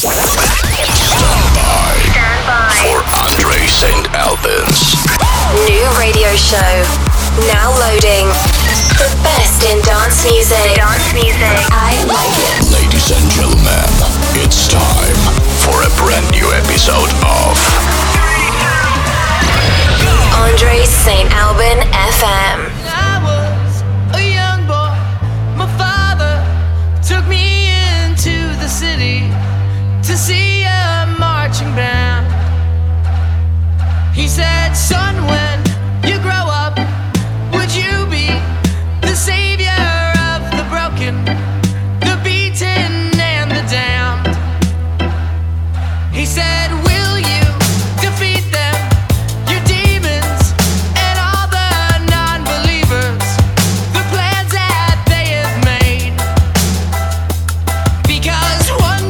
Stand by for Andre St. Alban's new radio show. Now loading the best in dance music. I like it. Ladies and gentlemen, it's time for a brand new episode of Andre St. Alban FM. To see a marching band, he said, "Son, when you grow up, would you be the savior of the broken, the beaten, and the damned?" He said, "Will you defeat them, your demons, and all the non-believers, the plans that they have made? Because one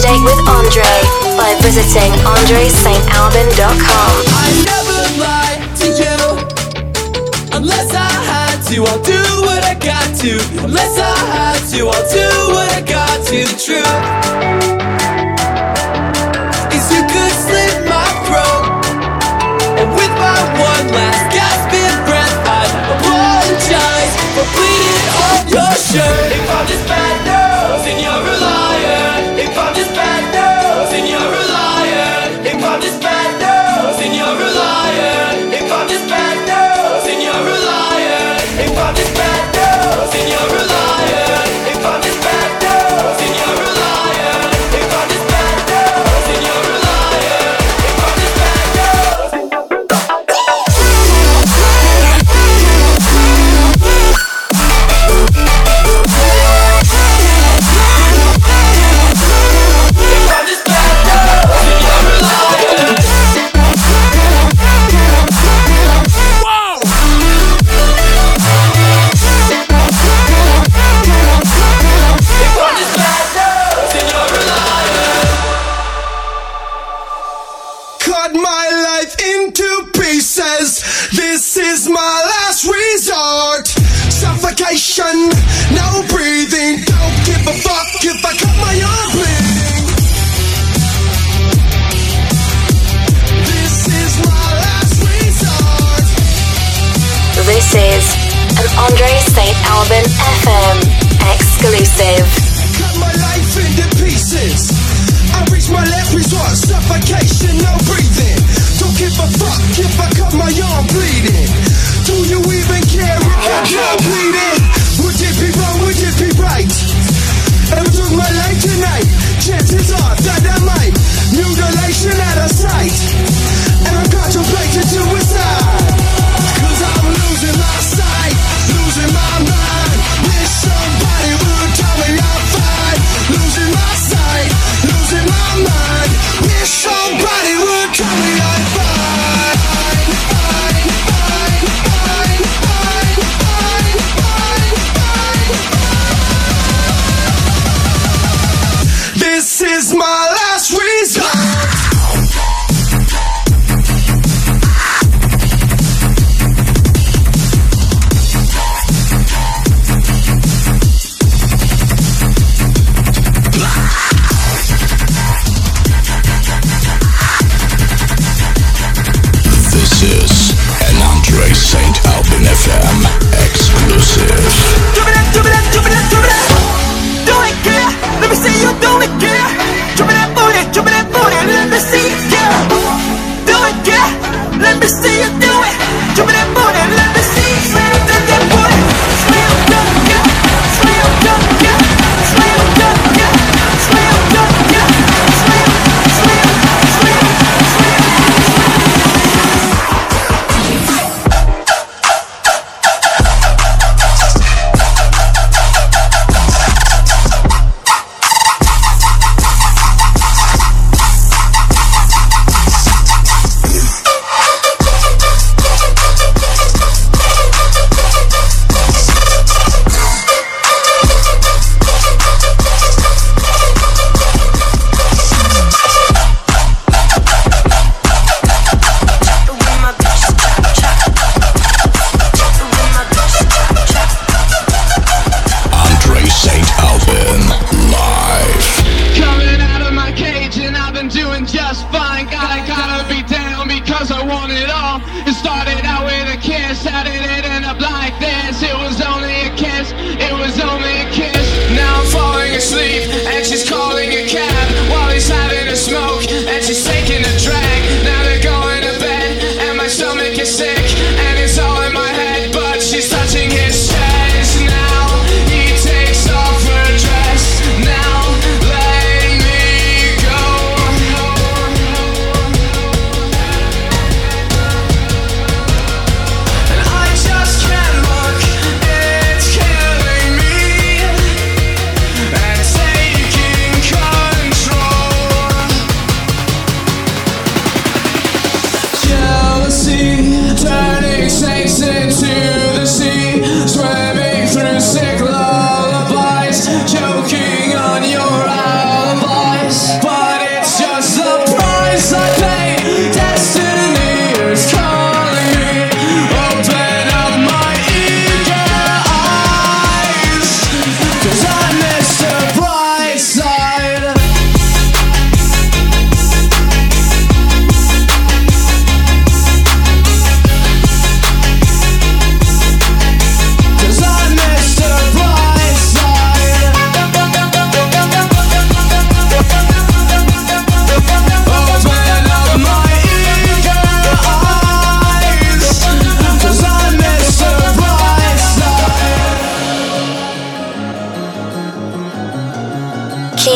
day with Andre by visiting AndreSt.Alban.com. to, I'll do what I got to. Unless I have to, I'll do what I got to. The truth is you could slit my throat, and with my one last gasping breath I apologize for bleeding on your shirt. If I'm just bad news, then you're a liar. If I'm just bad news, then you're a liar. If I'm just bad news, then you're a liar. If I'm just bad news, then you're a liar. If I'm just bad news, then you're a liar. If I'm just bad news, then you're a liar. If I'm just bad news, then you're a liar. If I'm just bad news. No breathing, don't give a fuck if I cut my own bleeding. This is my last resort. This is an Andre St. Alban FM exclusive. Cut my life into pieces. I reach my left resort, suffocation, no breathing. Don't give a fuck if I cut my arm bleeding. Do you even care if I cut bleeding? Would it be wrong, would it be right? And I took my life tonight. Chances are that I might mutilation out of sight, and I'm contemplating suicide. Cause I'm losing my sight, losing my mind. Wish somebody would tell me I'm fine. Losing my sight, losing my mind. Wish somebody would tell me I'm fine. This is my last resort.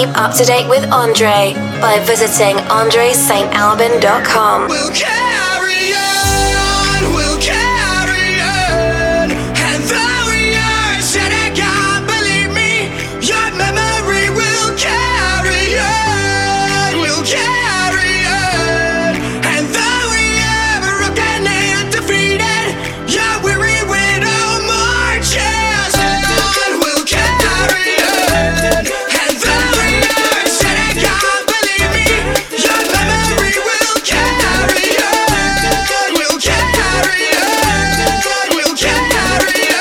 keep up to date with Andre by visiting andresaintalban.com. We'll carry on, we'll carry on. And though you're sitting gone, believe me, your memory will carry on, we'll carry on. And though you're broken and defeated, you're weary with no more chances. We'll carry on. And though you're sitting gone, believe me, your memory will carry on, we'll carry on, we'll carry on.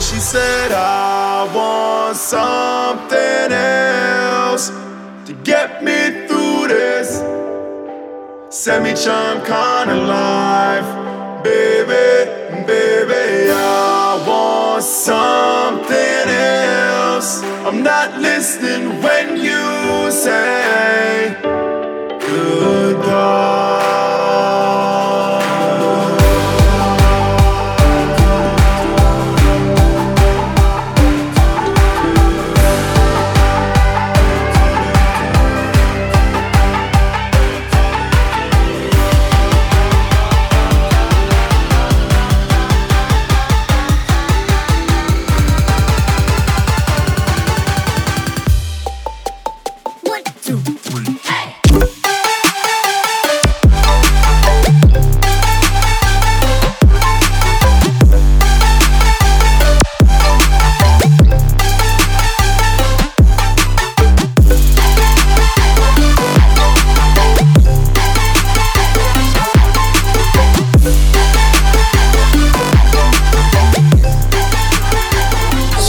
She said, I want something else to get me through this semi-charm kind of life. Baby, baby, I want something else. I'm not listening when you say goodbye.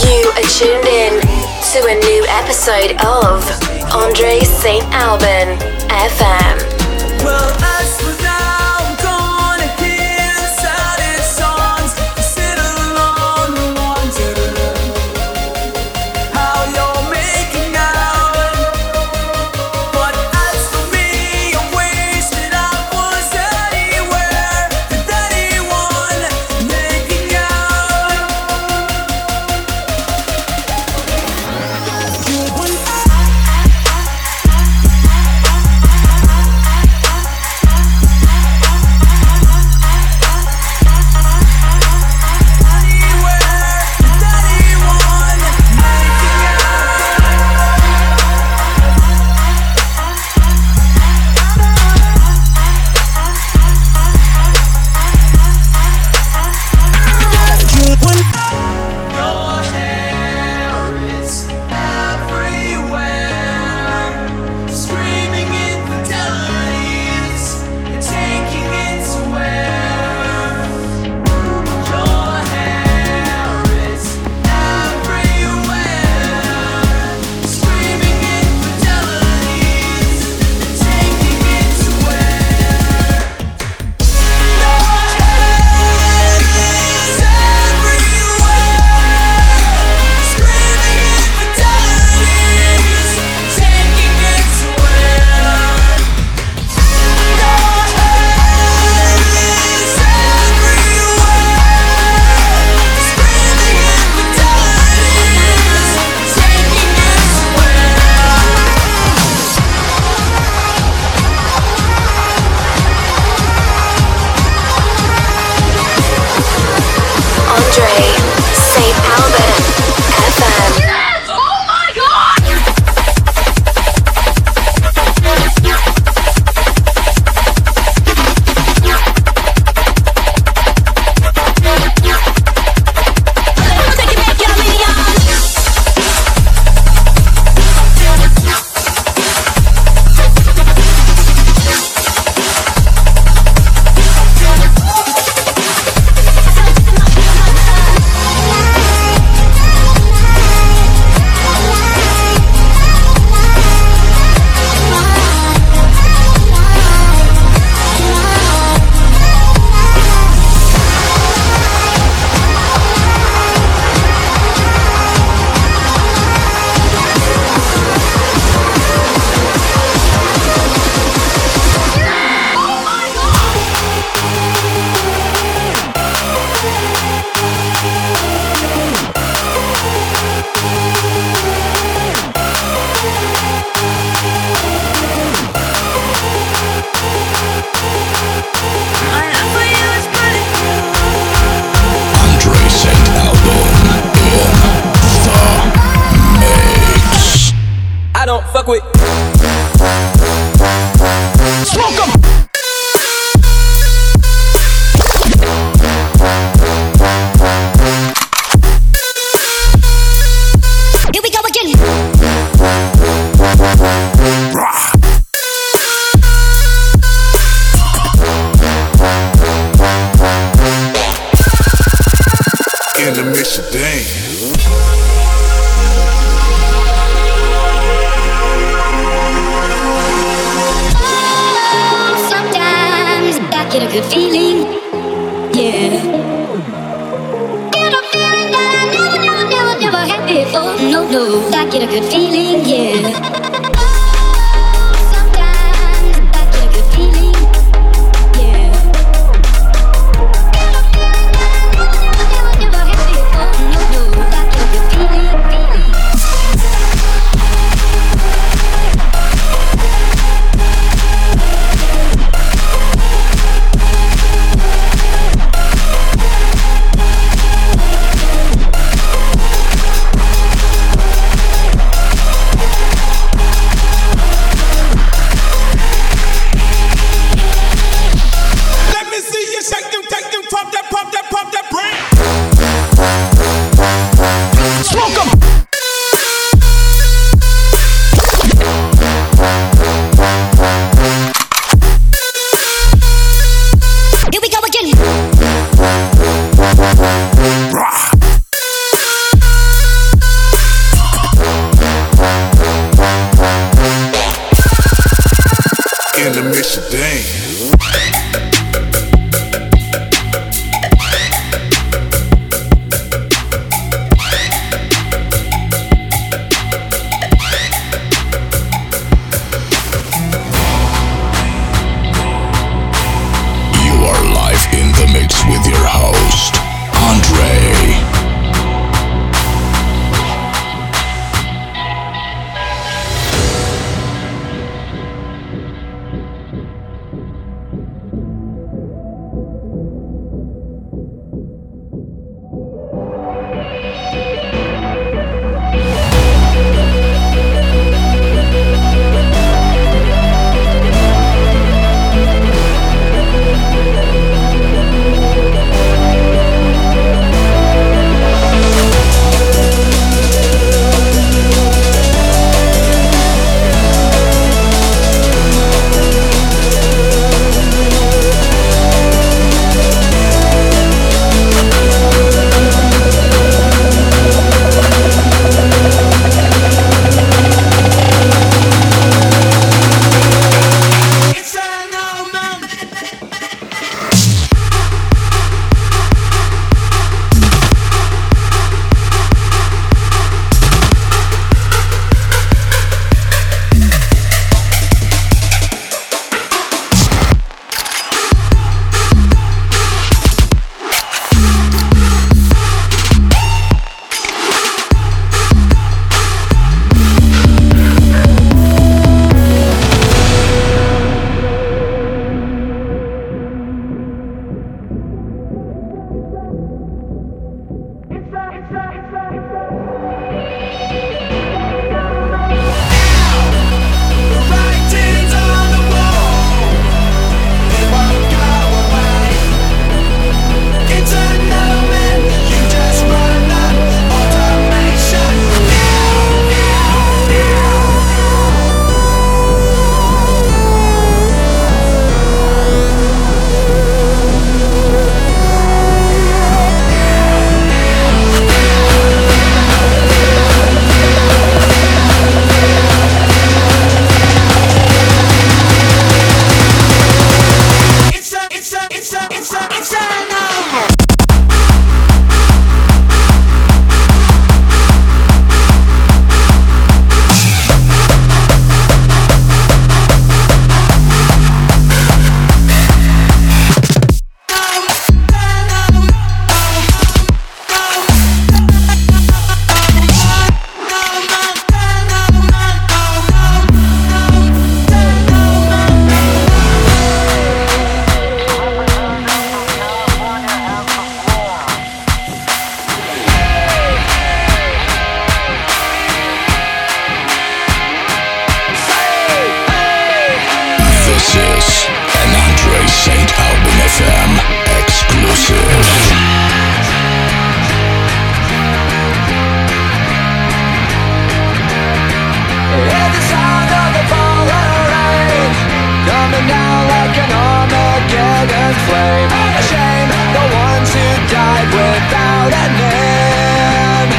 You are tuned in to a new episode of Andre St. Alban FM. Well, us were now gonna hear saddest songs, sit alone, wonder how you're making out. But as for me, I wish that I was anywhere with anyone making out. You and I back way. Smoke 'em. Here we go again. Rah. In the mission, dang. Get a good feeling, yeah. Get a feeling that I never had before. No, no, I get a good feeling, yeah. shame, the ones who died without a name.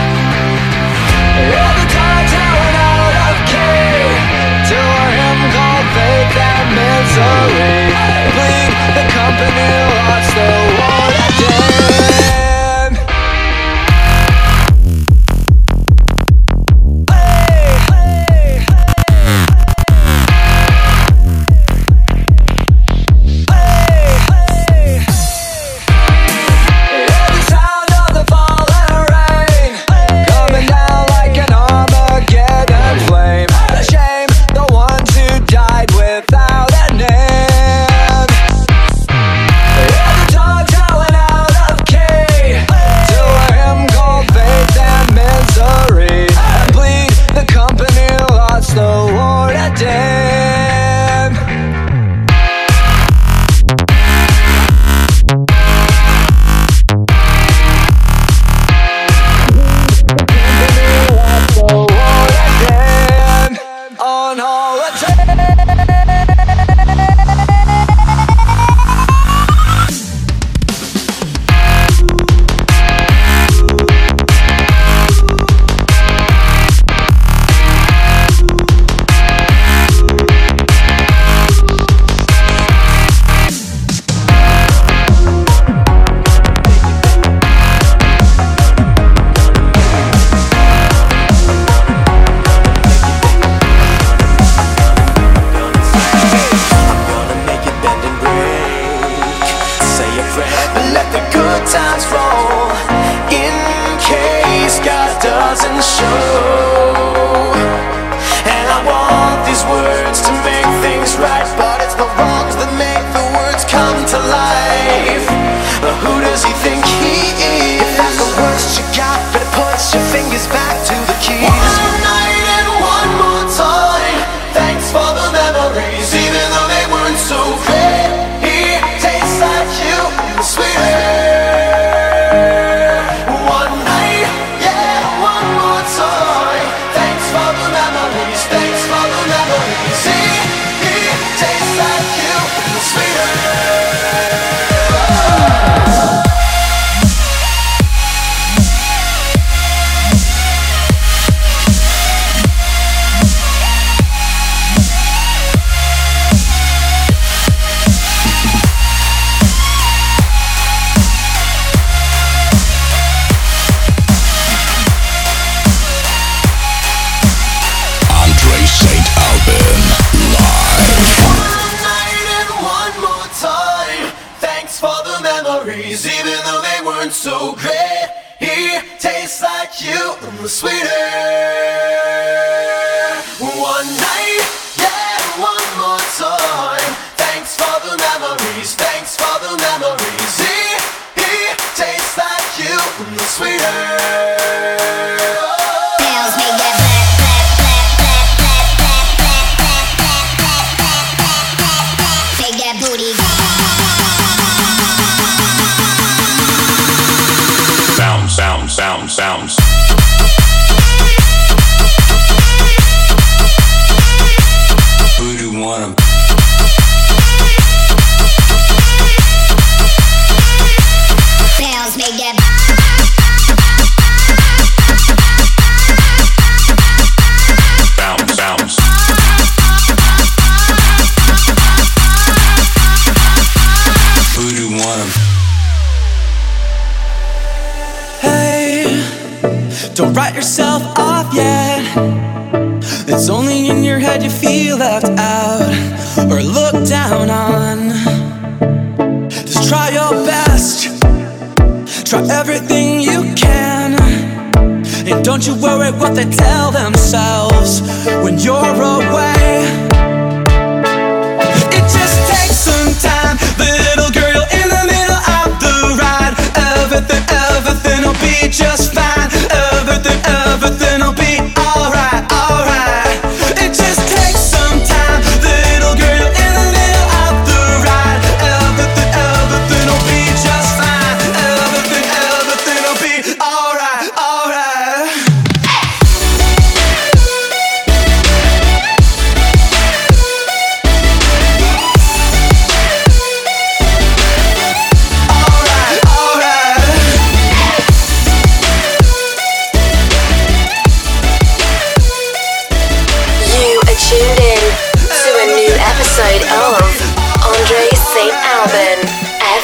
All the times I went out of key to a hymn called faith and misery. Bleed, the company lost the war again.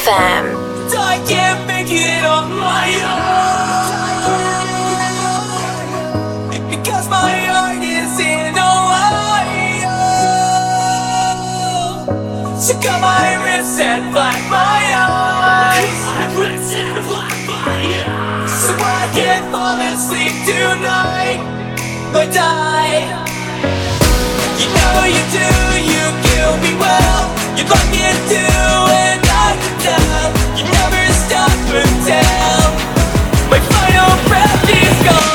FM. I can't make it on my own, because my heart is in Ohio. So cut my wrists and black my eyes. So I can't fall asleep tonight, but die. You know you do, you kill me well. You plug into and I could tell. You never stop until my final breath is gone.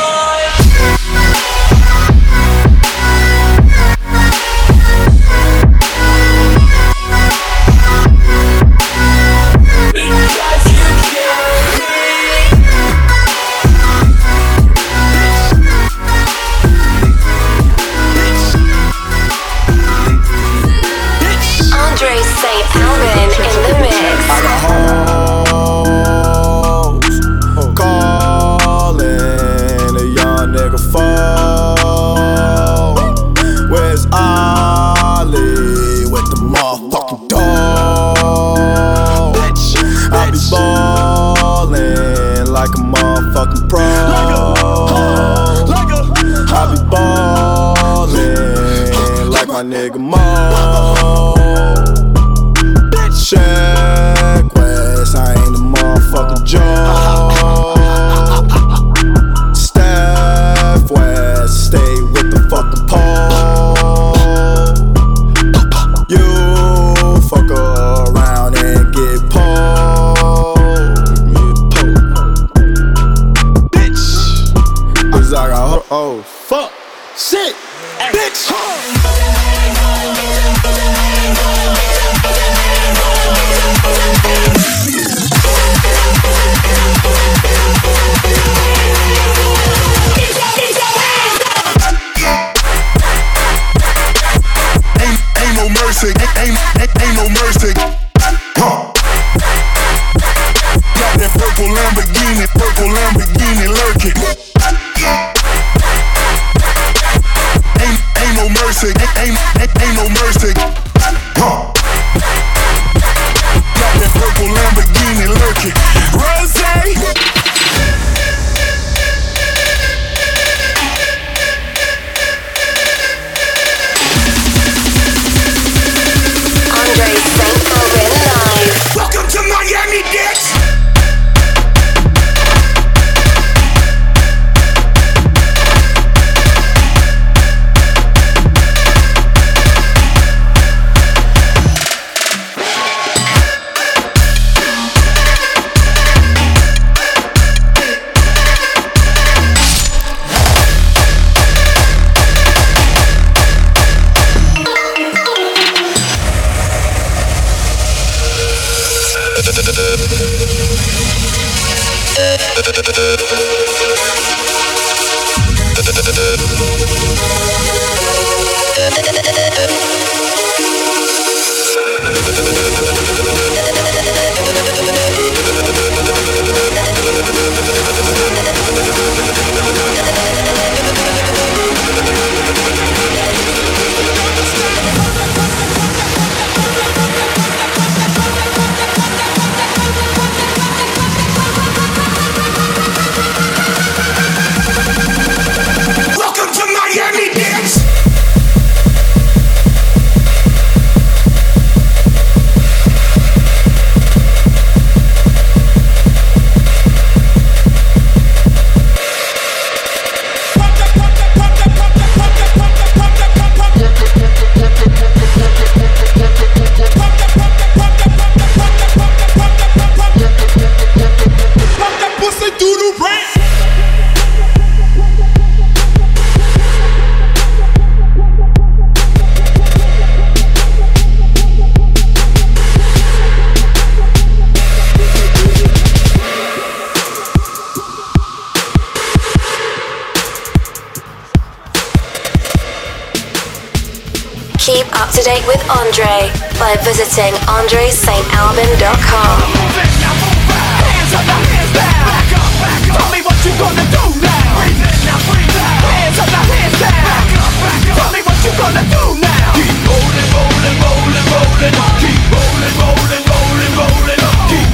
Keep up to date with Andre by visiting AndreSt.Alban.com. Hands up, hands down. Back up, back up. Tell me what you gonna do now. Breathe in, now breathe out. Hands up, hands down. Back up, back up. Tell me what you gonna do now. Keep rolling, rolling, rolling, rolling. Keep rolling, rolling, rolling, rolling. Keep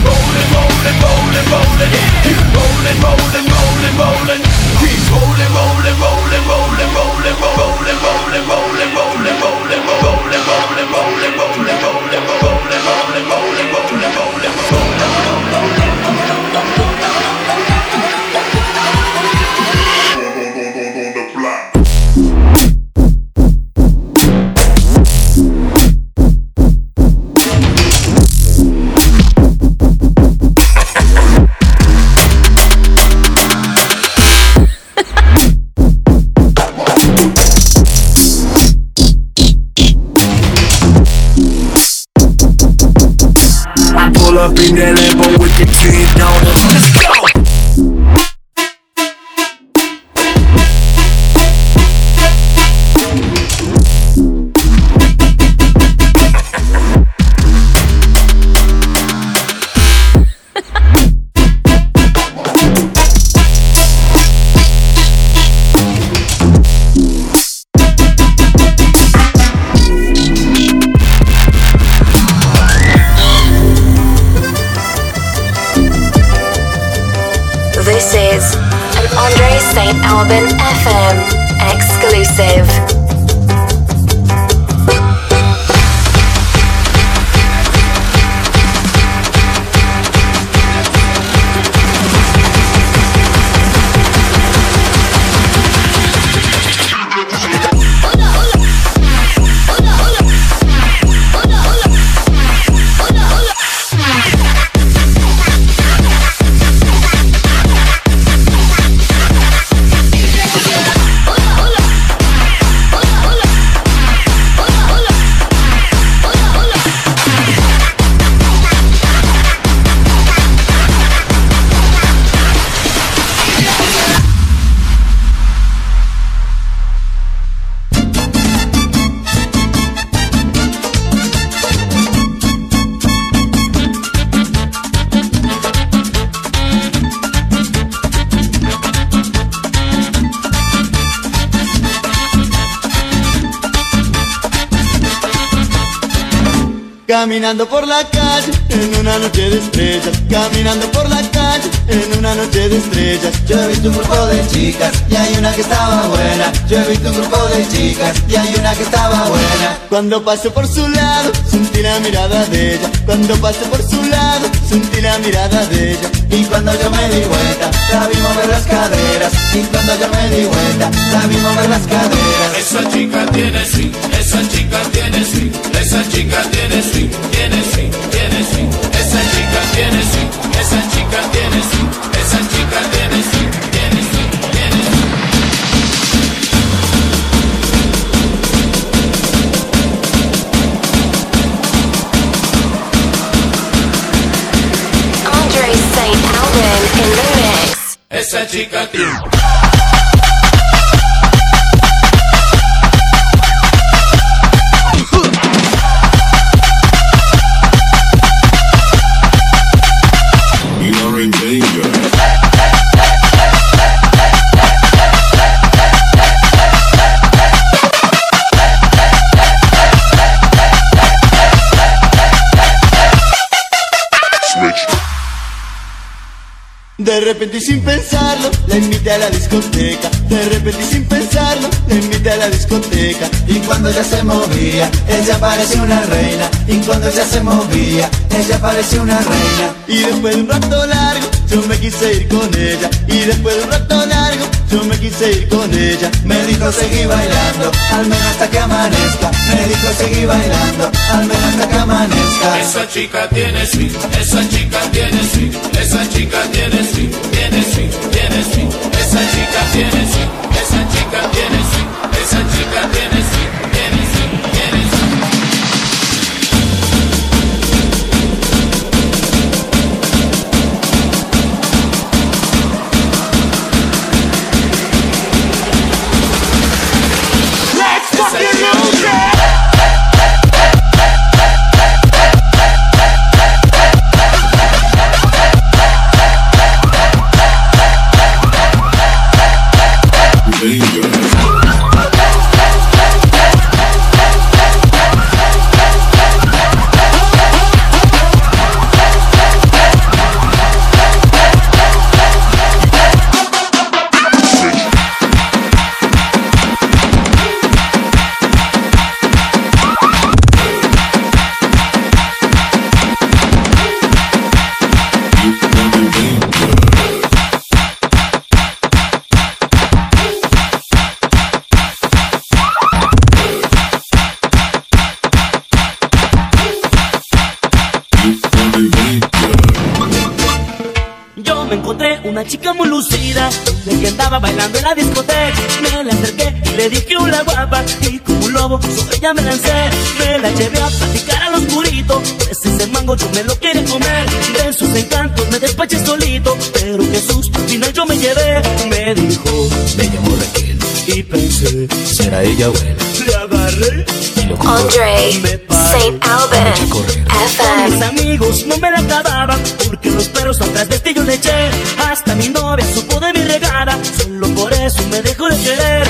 Alban with the team down. Let's go. This is an Andre St. Alban FM exclusive. Caminando por la calle en una noche de estrellas. Caminando por la calle en una noche de estrellas. Yo he visto un grupo de chicas y hay una que estaba buena. Yo he visto un grupo de chicas y hay una que estaba buena. Cuando pasé por su lado sentí la mirada de ella. Cuando pasé por su lado sentí la mirada de ella. Y cuando yo me di vuelta la vi mover las caderas. Y cuando yo me di vuelta la vi mover las caderas. Esa chica tiene swing, esa chica tiene swing, esa chica tiene swing. Tiene swing, tiene swing, esa chica tiene swing, esa chica tiene swing, esa chica tiene swing, tiene swing, tiene swing. Andre St. Alban in the mix. Esa chica tiene. De repente y sin pensarlo, la invité a la discoteca. De repente y sin pensarlo, la invité a la discoteca. Y cuando ella se movía, ella parecía una reina. Y cuando ella se movía, ella parecía una reina. Y después de un rato largo, yo me quise ir con ella. Y después de un rato largo, yo me quise ir con ella. Me dijo seguí bailando, al menos hasta que amanezca. Me dijo seguí bailando, al menos hasta que amanezca. Esa chica tiene swing, esa chica tiene swing, esa chica tiene swing. Tiene swing, tiene swing, esa chica tiene swing, esa chica tiene swing, esa chica tiene swing, tiene swing, tiene swing. Let's fucking lose it. me encontré una chica muy lucida, de que andaba bailando en la discoteca. Me la acerqué y le dije una guapa, y como un lobo sobre ella me lancé. Me la llevé a platicar al oscurito, pues ese mango yo me lo quería comer. De sus encantos me despaché solito, pero Jesús, al final yo me llevé. Me dijo, me llamó Raquel, y pensé, será ella buena. Le agarré y lo compré. Andre St. Alban FM. Mis amigos no me la acababan, porque los perros atrás de este yo le eché. Hasta mi novia supo de mi regada, solo por eso me dejó de querer.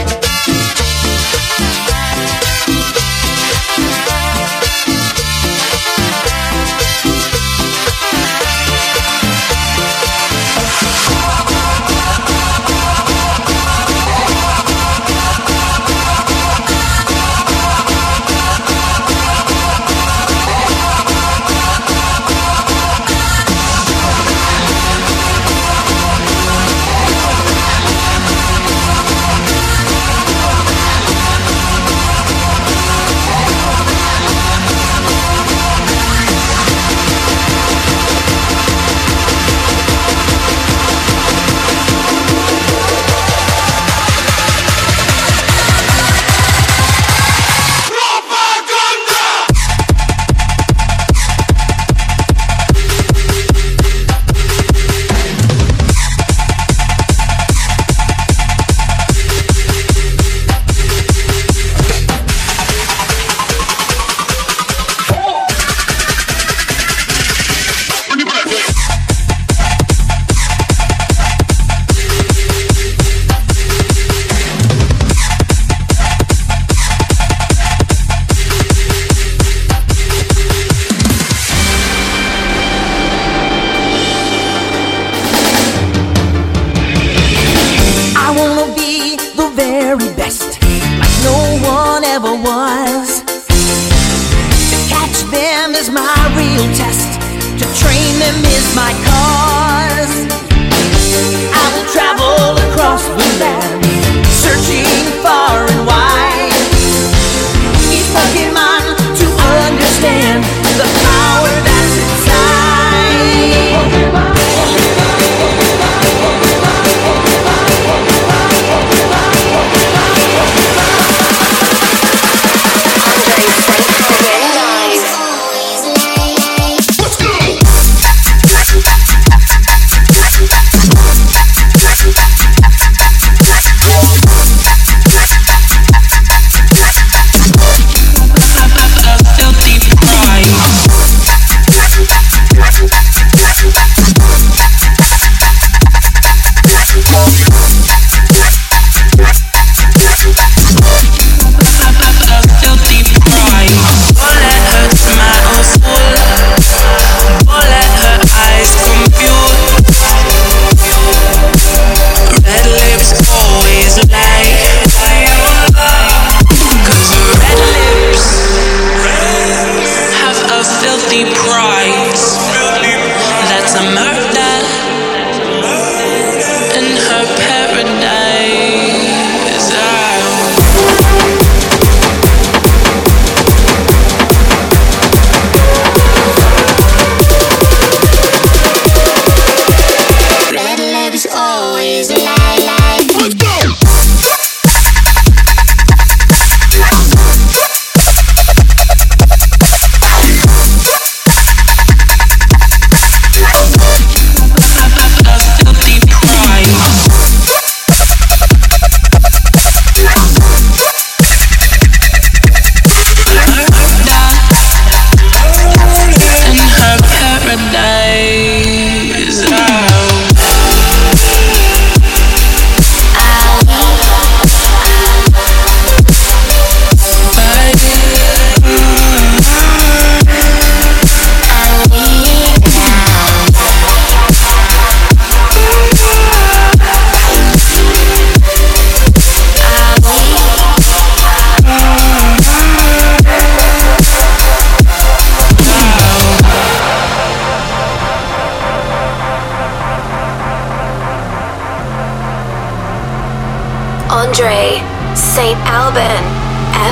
Andre St. Alban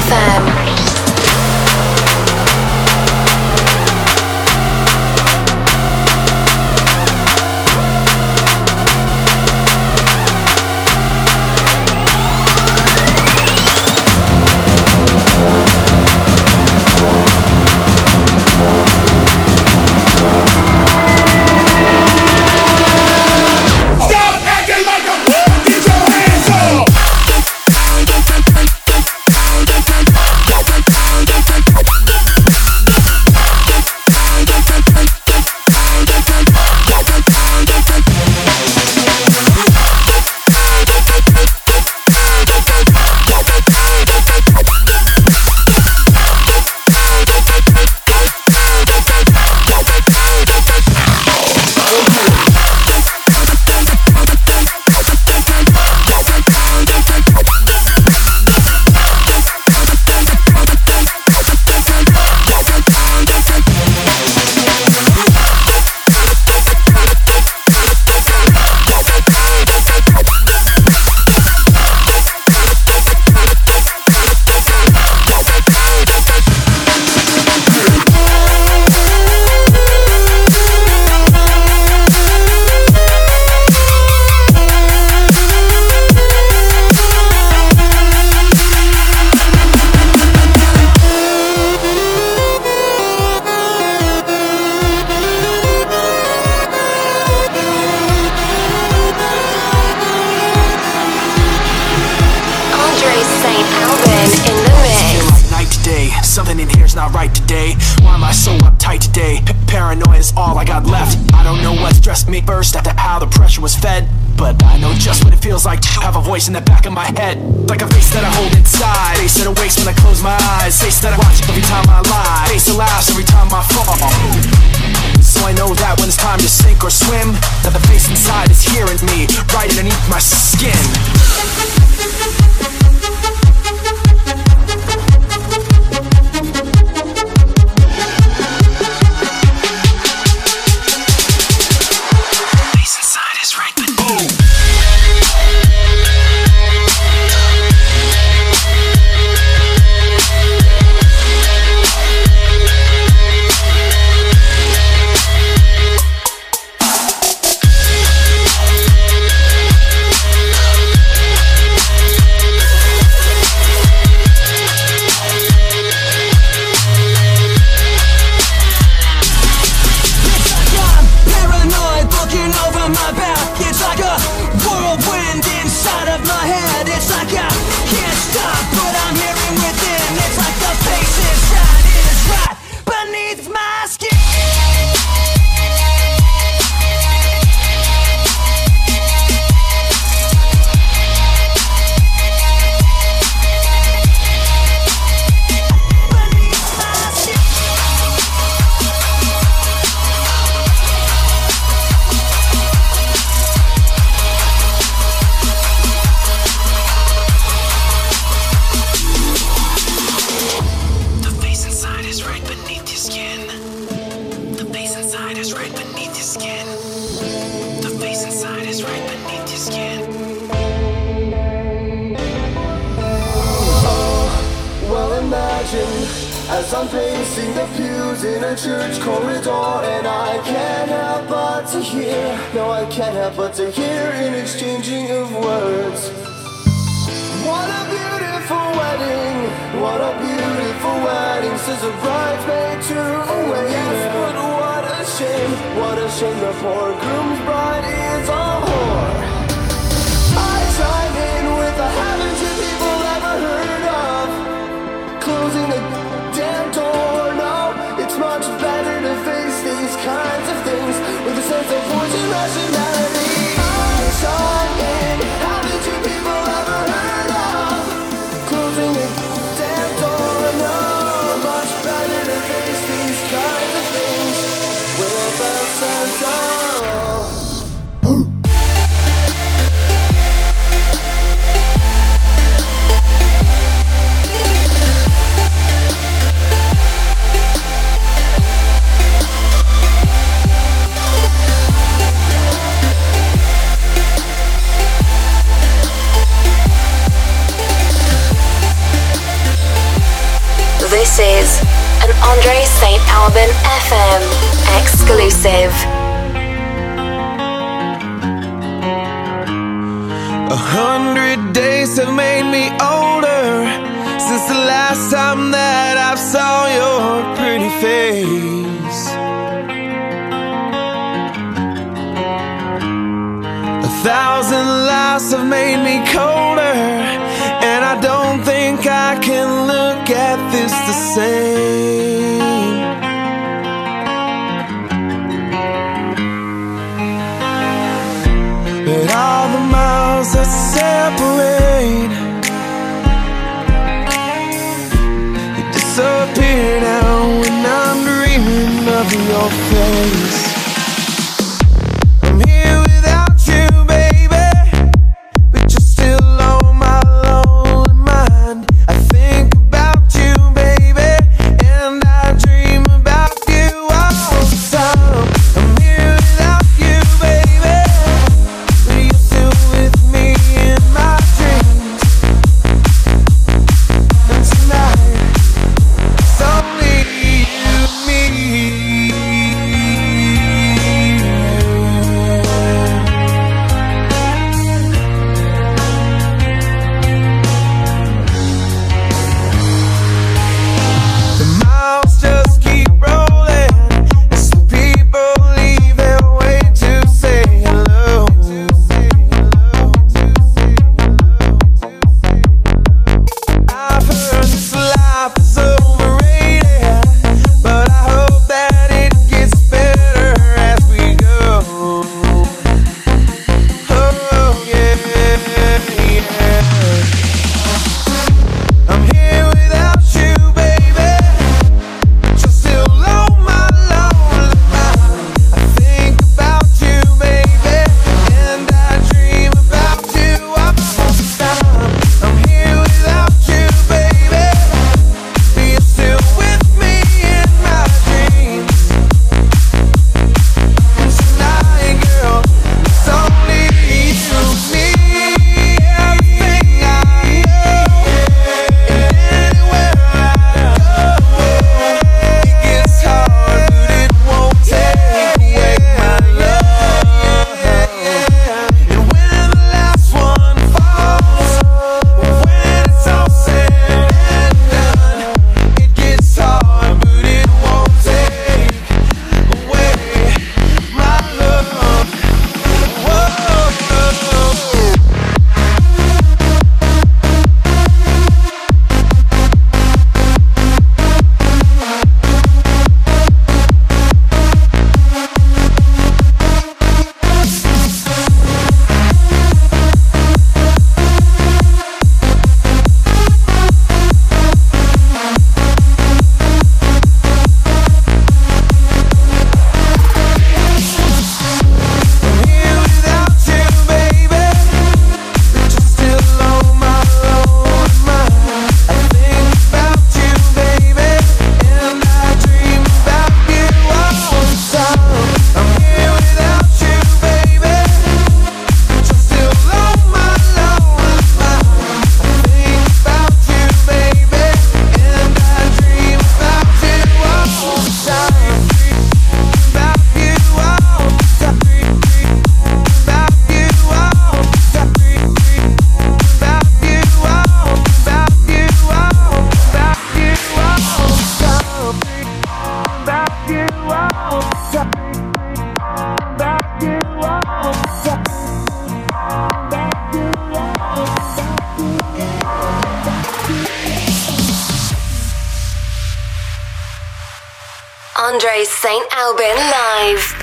FM. right today. Why am I so uptight today? Paranoia is all I got left. I don't know what stressed me first after how the pressure was fed, but I know just what it feels like to have a voice in the back of my head. Like a face that I hold inside, face that awakes when I close my eyes, face that I watch every time I lie, face that laughs every time I fall. So I know that when it's time to sink or swim, that the face inside is hearing me right underneath my skin. As I'm facing the pews in a church corridor, and I can't help but to hear, no I can't help but to hear an exchanging of words. What a beautiful wedding, what a beautiful wedding, says a bridesmaid to a waiter. Yes, but what a shame the poor groom's bride is a whore. I chime in with a haven't you people ever heard of closing the damn door, no, it's much better to face these kinds of things with a sense of force and rationality. I sign in, haven't you people ever heard of closing a damn door, no, much better to face these kinds of things with a sense of This is an Andre St. Alban FM exclusive. 100 days have made me older since the last time that I saw your pretty face. 1,000 lives have made me colder, and I don't think I can live at this the same. But all the miles that separate, they disappear now when I'm dreaming of your face. Andre St. Alban live.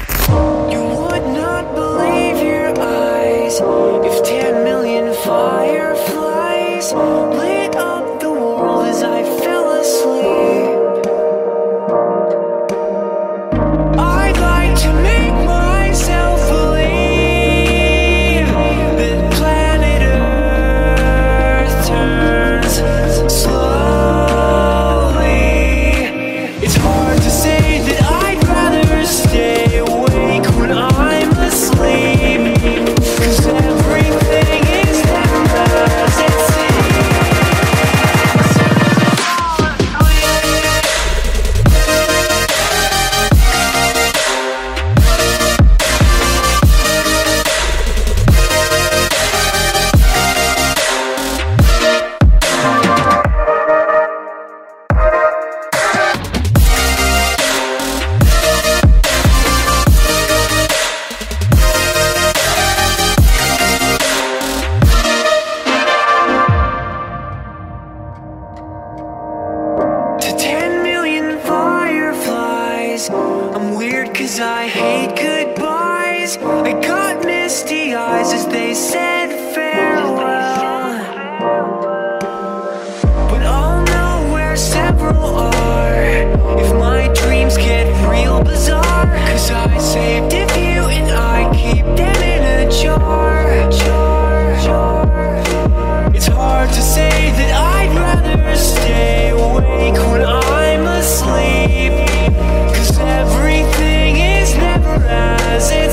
You would not believe your eyes if 10 million fireflies lit up the world as I fell asleep. I'd like to make myself believe that planet Earth turns slowly. It's hard to say that I'd rather stay awake when I'm asleep, 'cause everything is never as it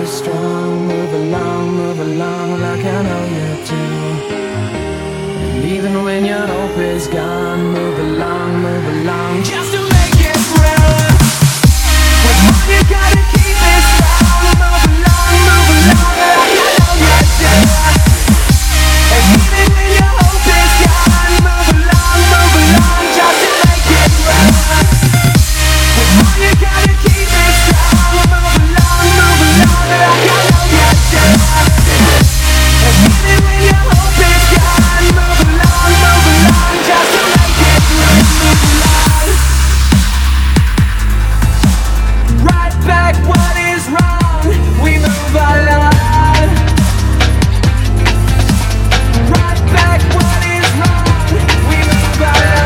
too strong. Move along like I know you do. And even when your hope is gone, move along just to make it through. You gotta keep it strong. Move along like I know you do. And even when your hope is gone, move along just to make it through. You gotta keep it strong. Move along like I know you do. And even when your hope is gone, move along just to make it through. Move along. Right back what is wrong, we move along. Right back what is wrong, we move along.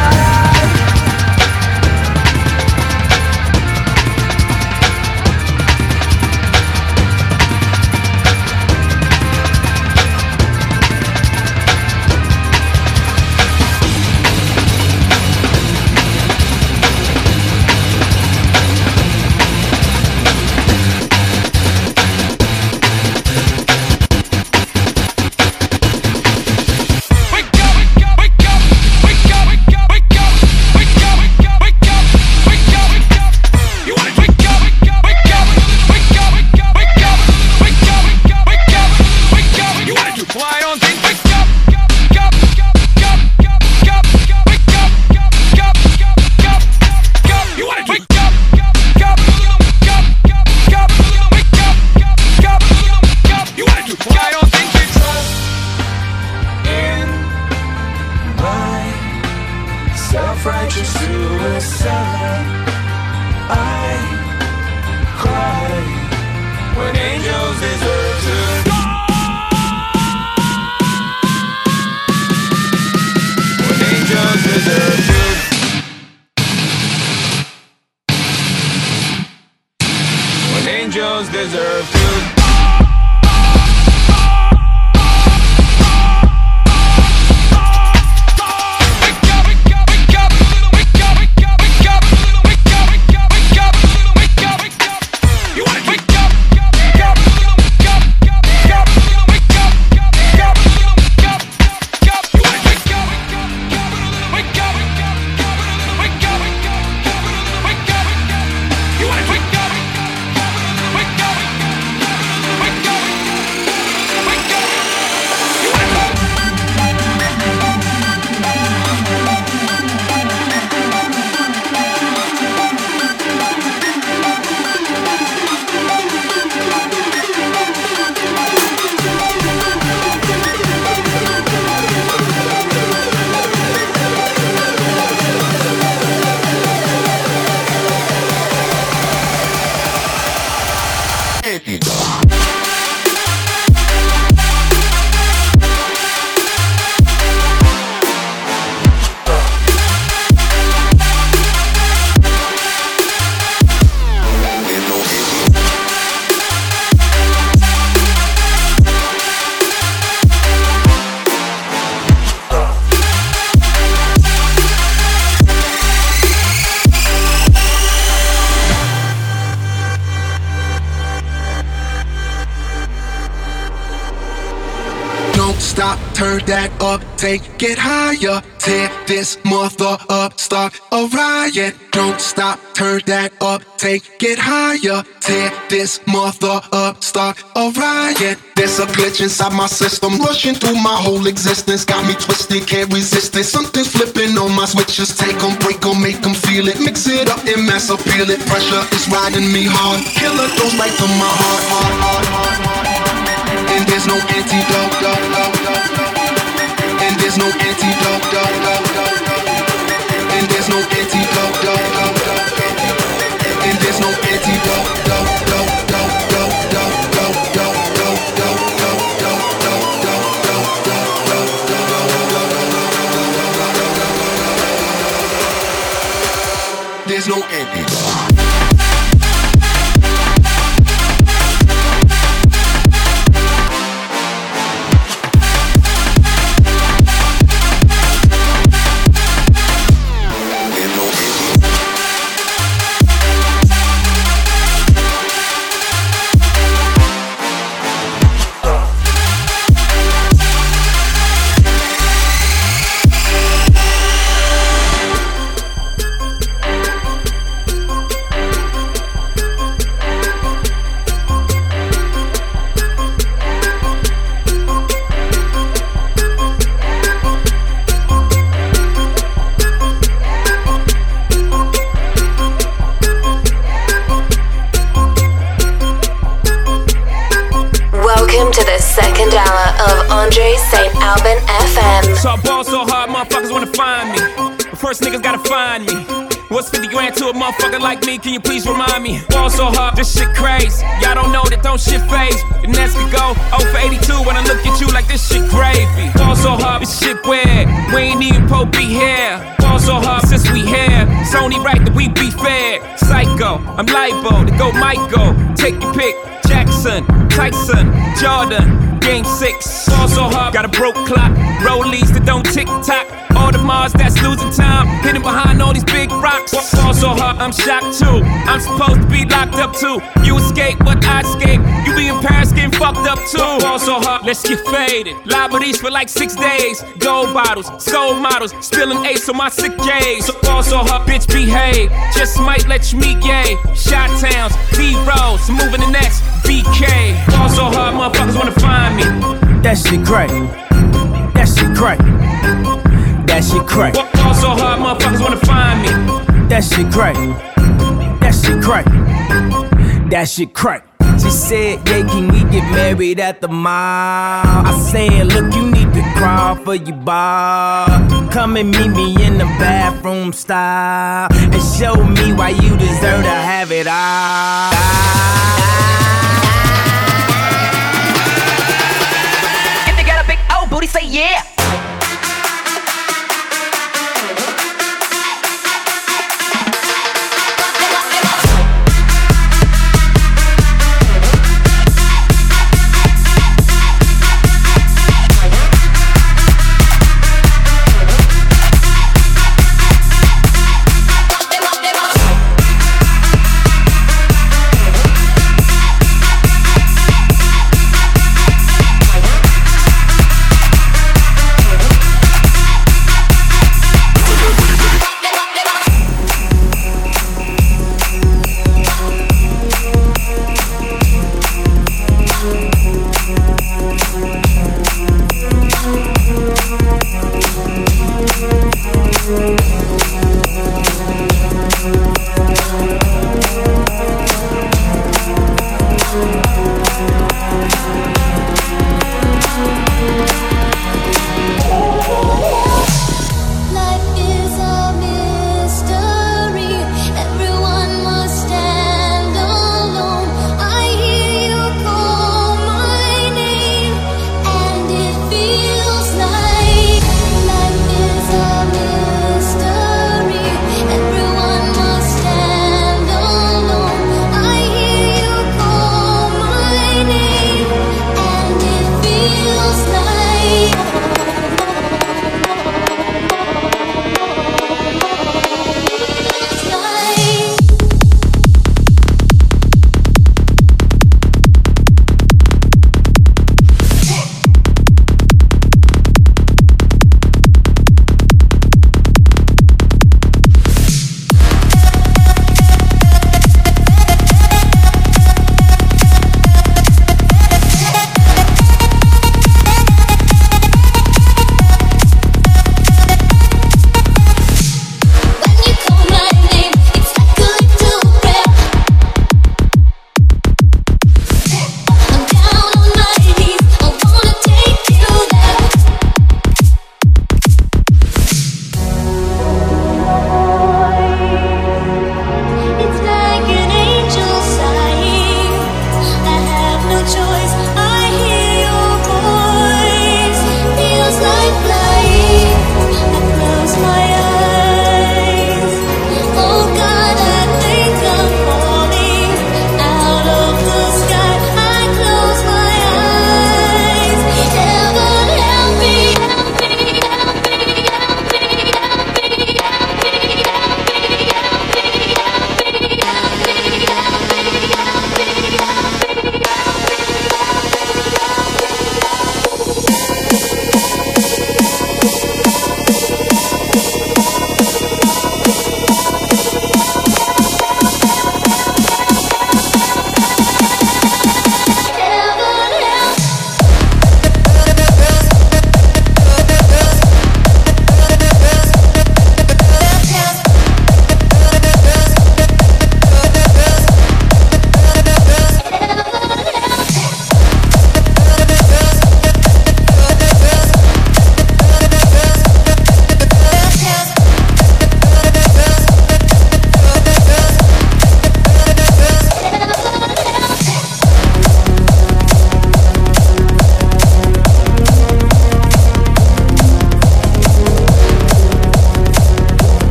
That up, take it higher, tear this mother up, start a riot. Don't stop, turn that up, take it higher, tear this mother up, start a riot. There's a glitch inside my system, rushing through my whole existence, got me twisted, can't resist it. Something's flipping on my switches, take 'em, break 'em, make 'em feel it, mix it up and mass appeal it. Pressure is riding me hard, killer goes right to my heart, and there's no antidote. And there's no antidote, and there's no antidote, and there's no antidote, there's no antidote. Welcome to the second hour of Andre St. Alban FM. So I ball so hard, motherfuckers wanna find me. But first niggas gotta find me. What's 50 grand to a motherfucker like me? Can you please remind me? Ball so hard, this shit crazy. Y'all don't know that don't shit phase. And as we go, 0 for 82 when I look at you like this shit gravy. Ball so hard, this shit weird. We ain't even po be here. Ball so hard since we here. It's only right that we be fair. Psycho, I'm liable to go Michael. Take your pick. Jackson, Tyson, Jordan, Game 6. Ball so hard, got a broke clock. Rollies that don't tick-tock. All the Mars that's losing time, hidden behind all these big rocks. Ball so hard, I'm shocked too. I'm supposed to be locked up too. You escape, but I escape. You be in Paris getting fucked up too. Ball so hard, let's get faded. Liberties for like 6 days. Gold bottles, soul models, spilling ace on my sick days. So ball so hard, bitch behave. Just might let you meet gay. Shot towns, D-Rolls, moving the next. BK. Ball so hard, motherfuckers wanna find me. That shit crack. That shit crack. That shit crack. Ball so hard, motherfuckers wanna find me. That shit crack. That shit crack. That shit crack. She said, yeah, can we get married at the mall? I said, look, you need to crawl for your bar. Come and meet me in the bathroom style and show me why you deserve to have it all. Booty say yeah.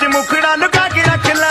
ਵਿੱਚ ਮੁਖੜਾ ਲੁਕਾ ਕੇ ਰੱਖ ਲੈ।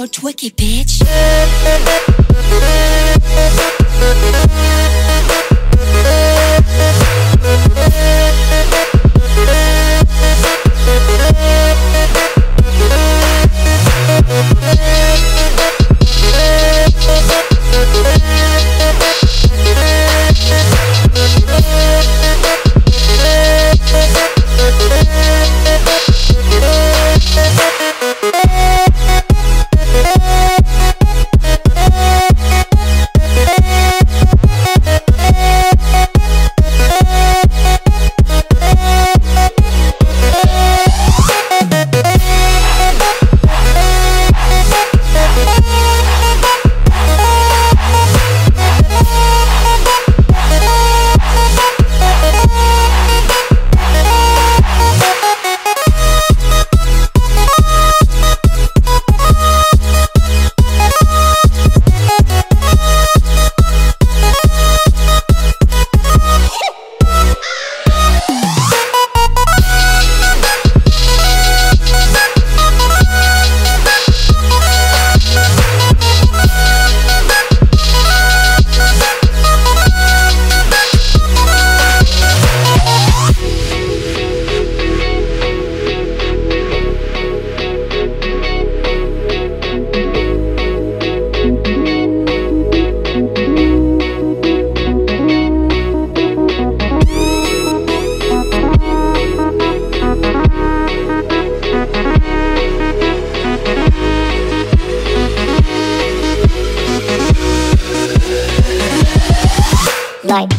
So twicky, bitch. light.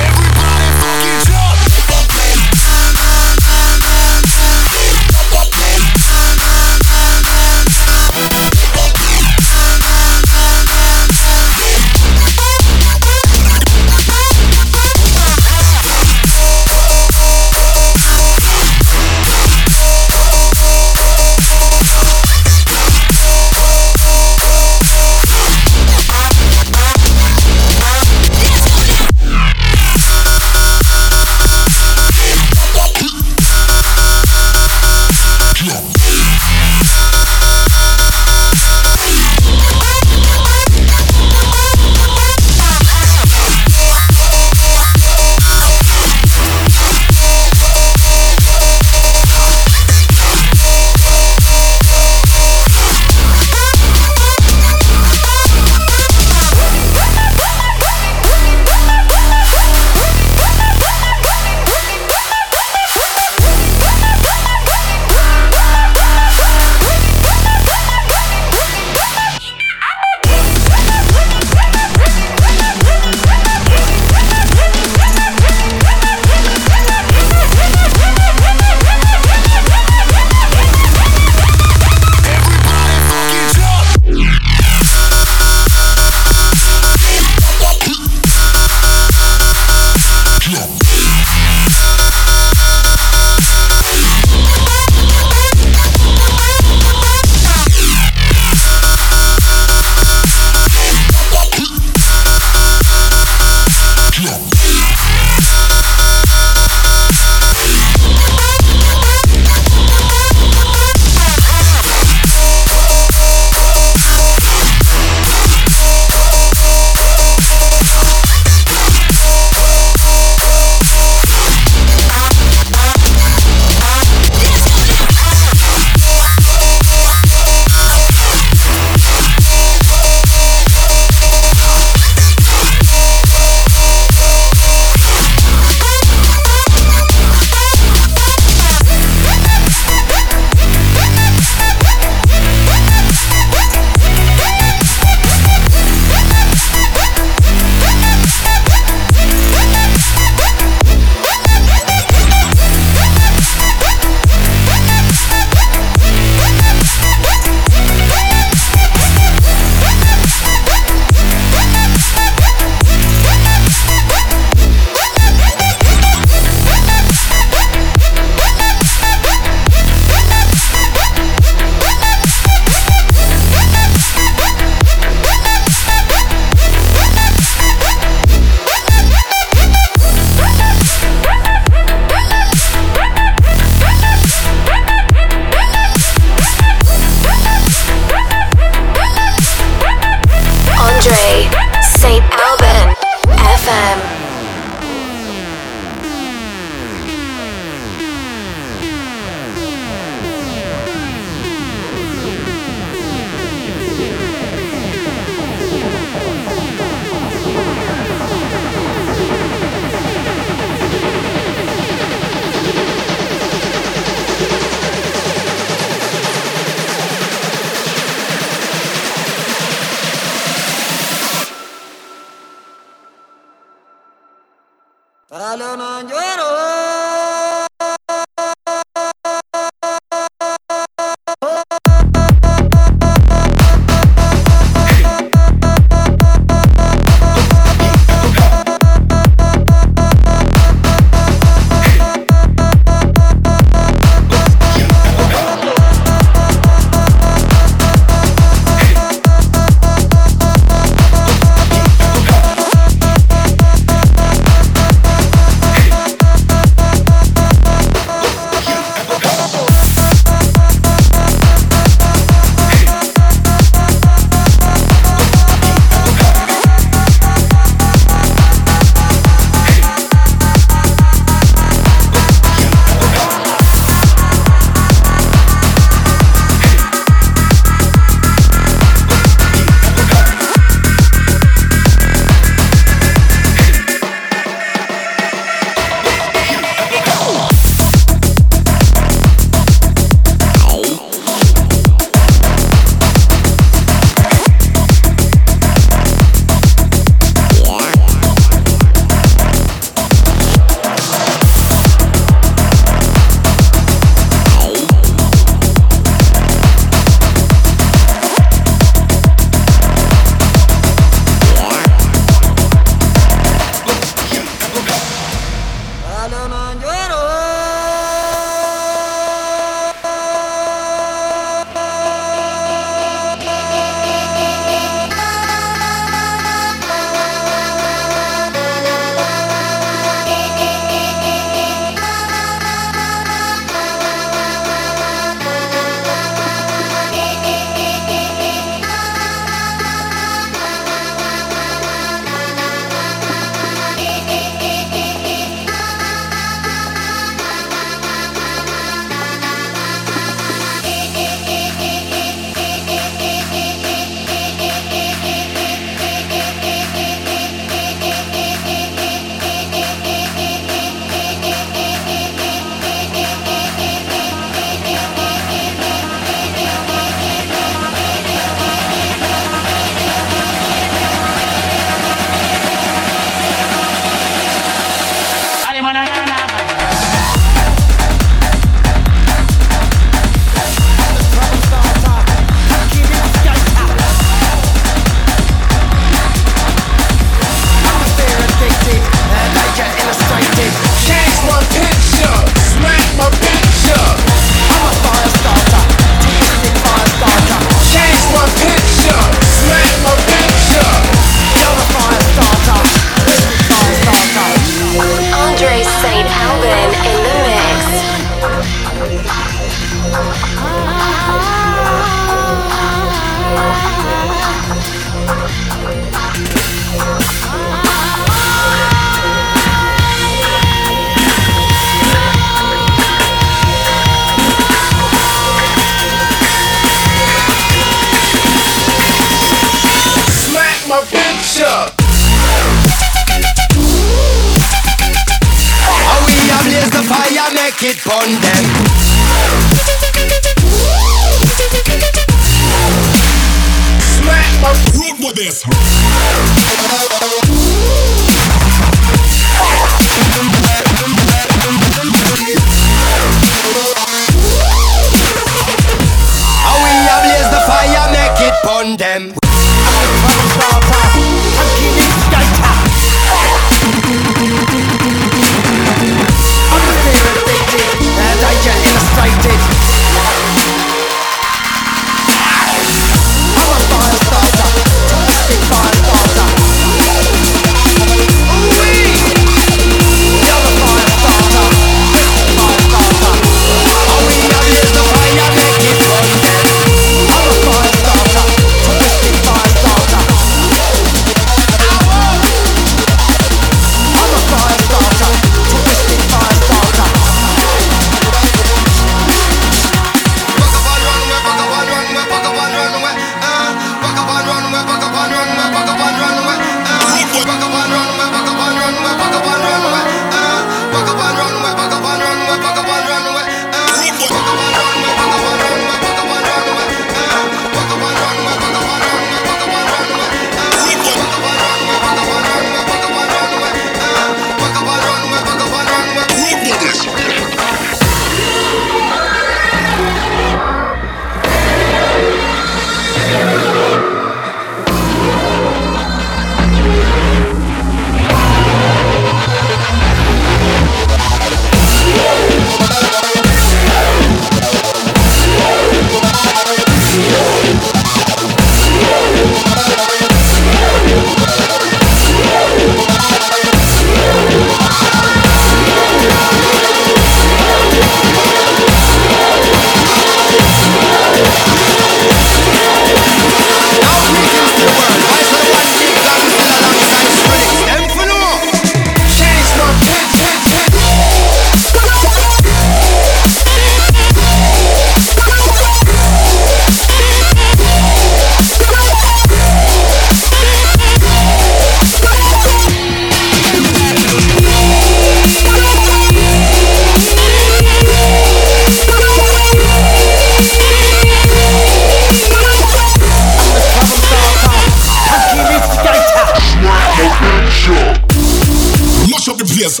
waves.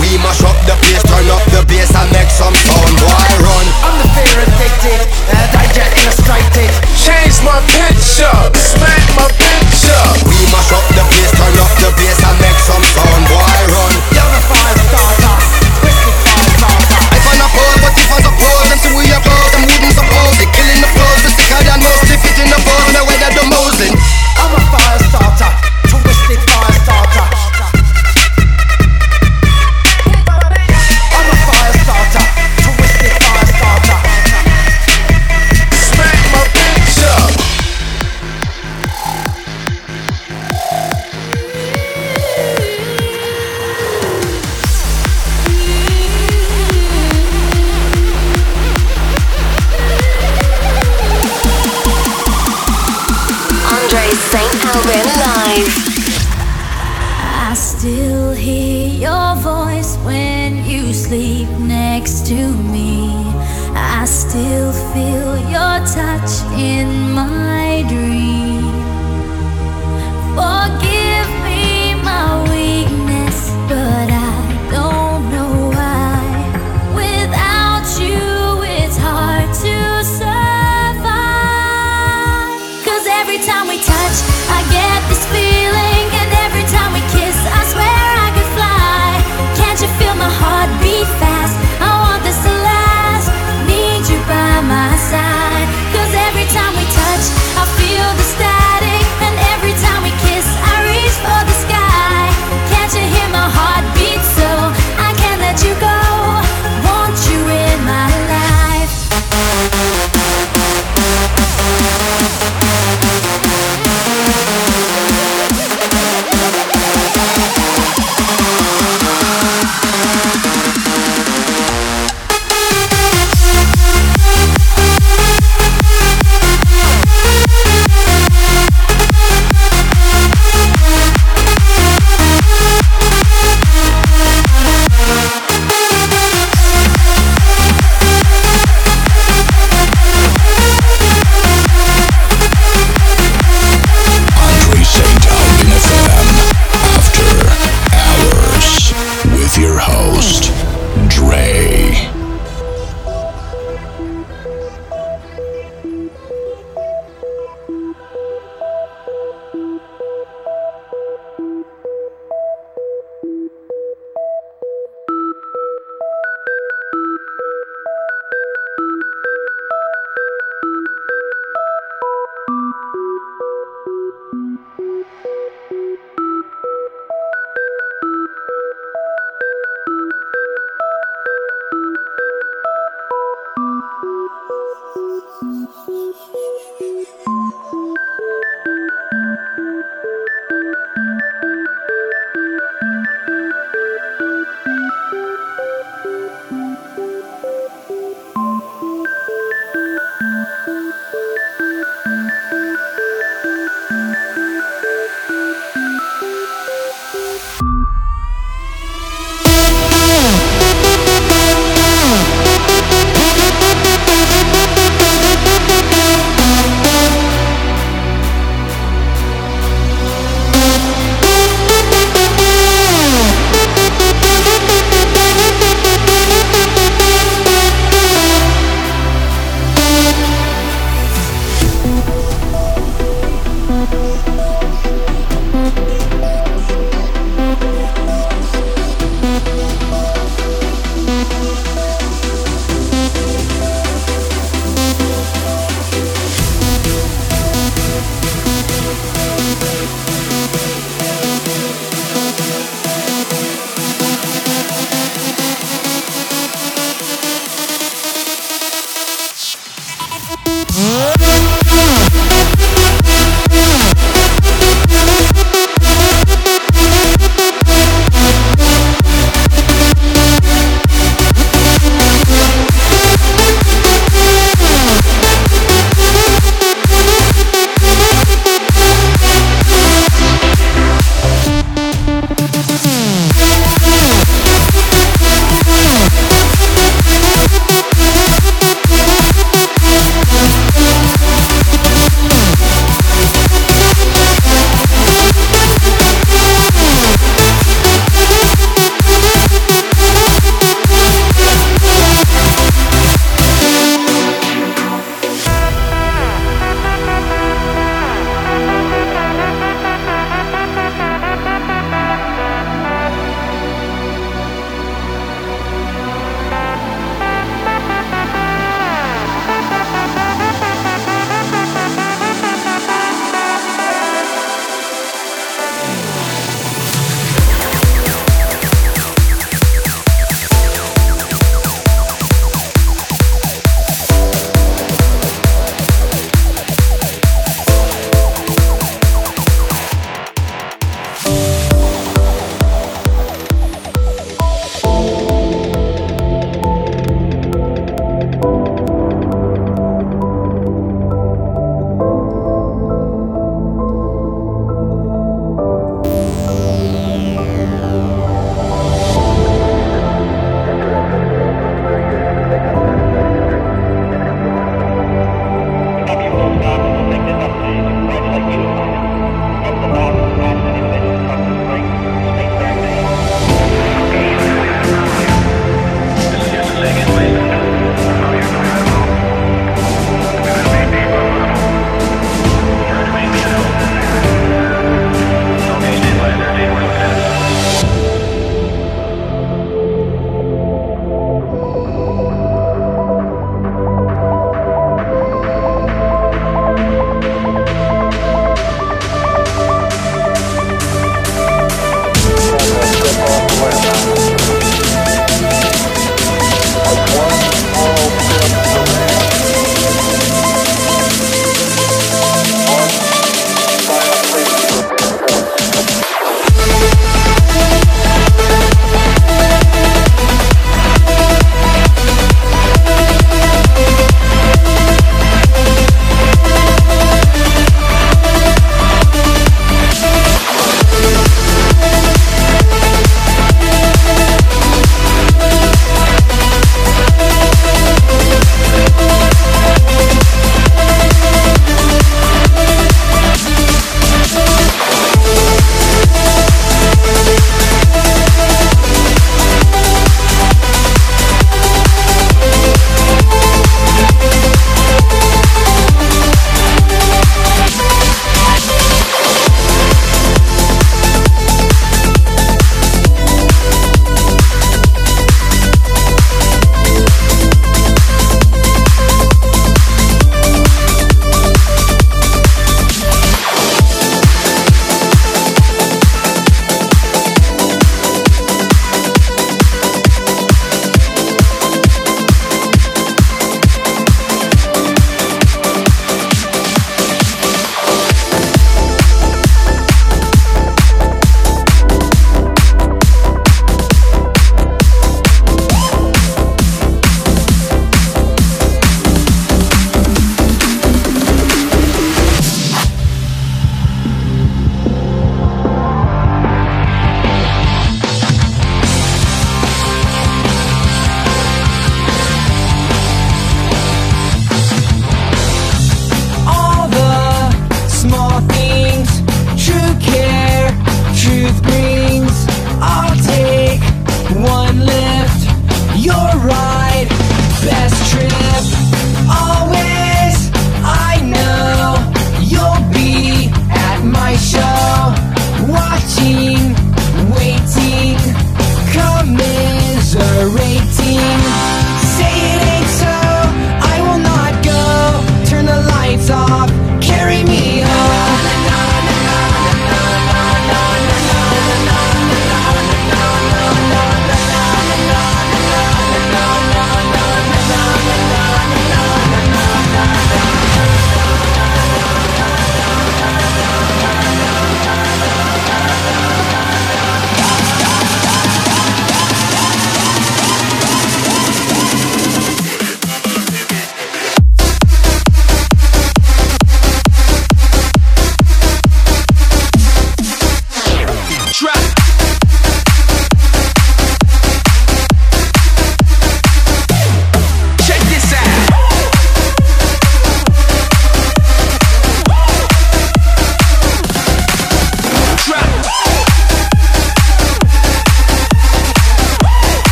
We mash up the place, turn up the bass and make some sound. Why run? I'm the fear addicted, digest and extracted. Change my picture, smack my picture. We mash up the place, turn up the bass and make some sound. Why run? You're the fire starter, quickly fire starter. I find a pole, but if I'm the pole, them see we are bold, I'm moving some holes. They killing the flows, we're sicker than most. They fit in the bowl, now we're the mosing. I'm a fire starter, twisted fire starter. St. Alban Live. I still hear your voice when you sleep next to me. I still feel your touch in my dream. Forgive me my weakness, but I don't know why. Without you, it's hard to survive. 'Cause every time we touch, I get this feeling, and every time we kiss, I swear I could fly. Can't you feel my heart beat fast? I want this to last. Need you by my side. 'Cause every time we touch, I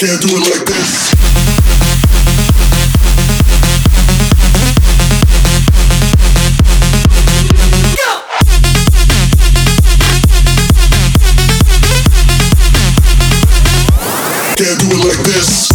can't do it like this. Can't do it like this.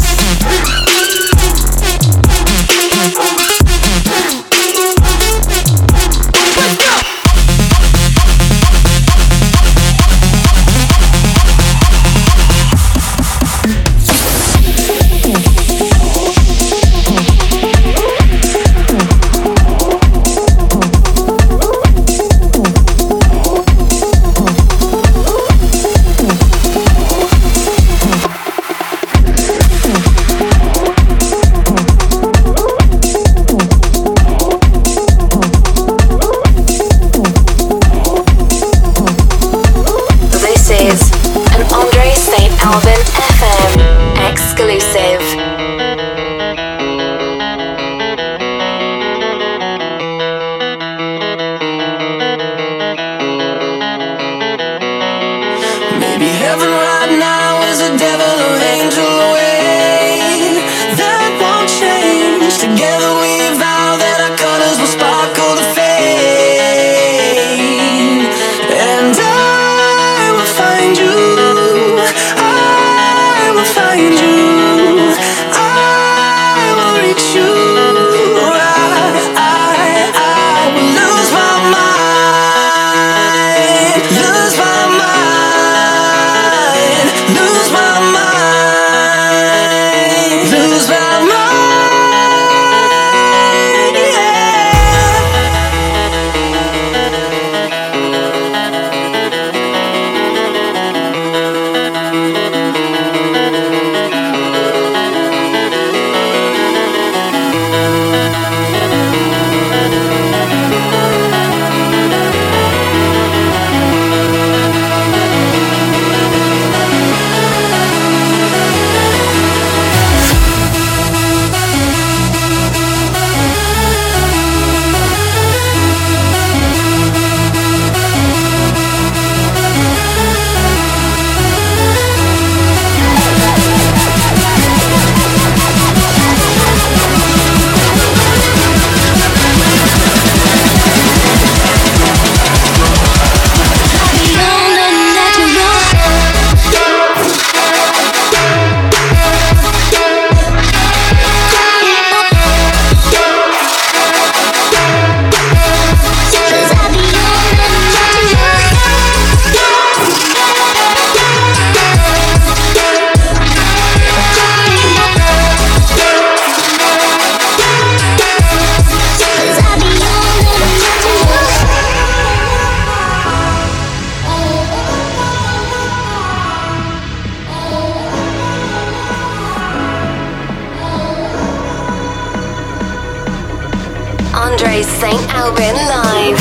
Andre St. Alban live.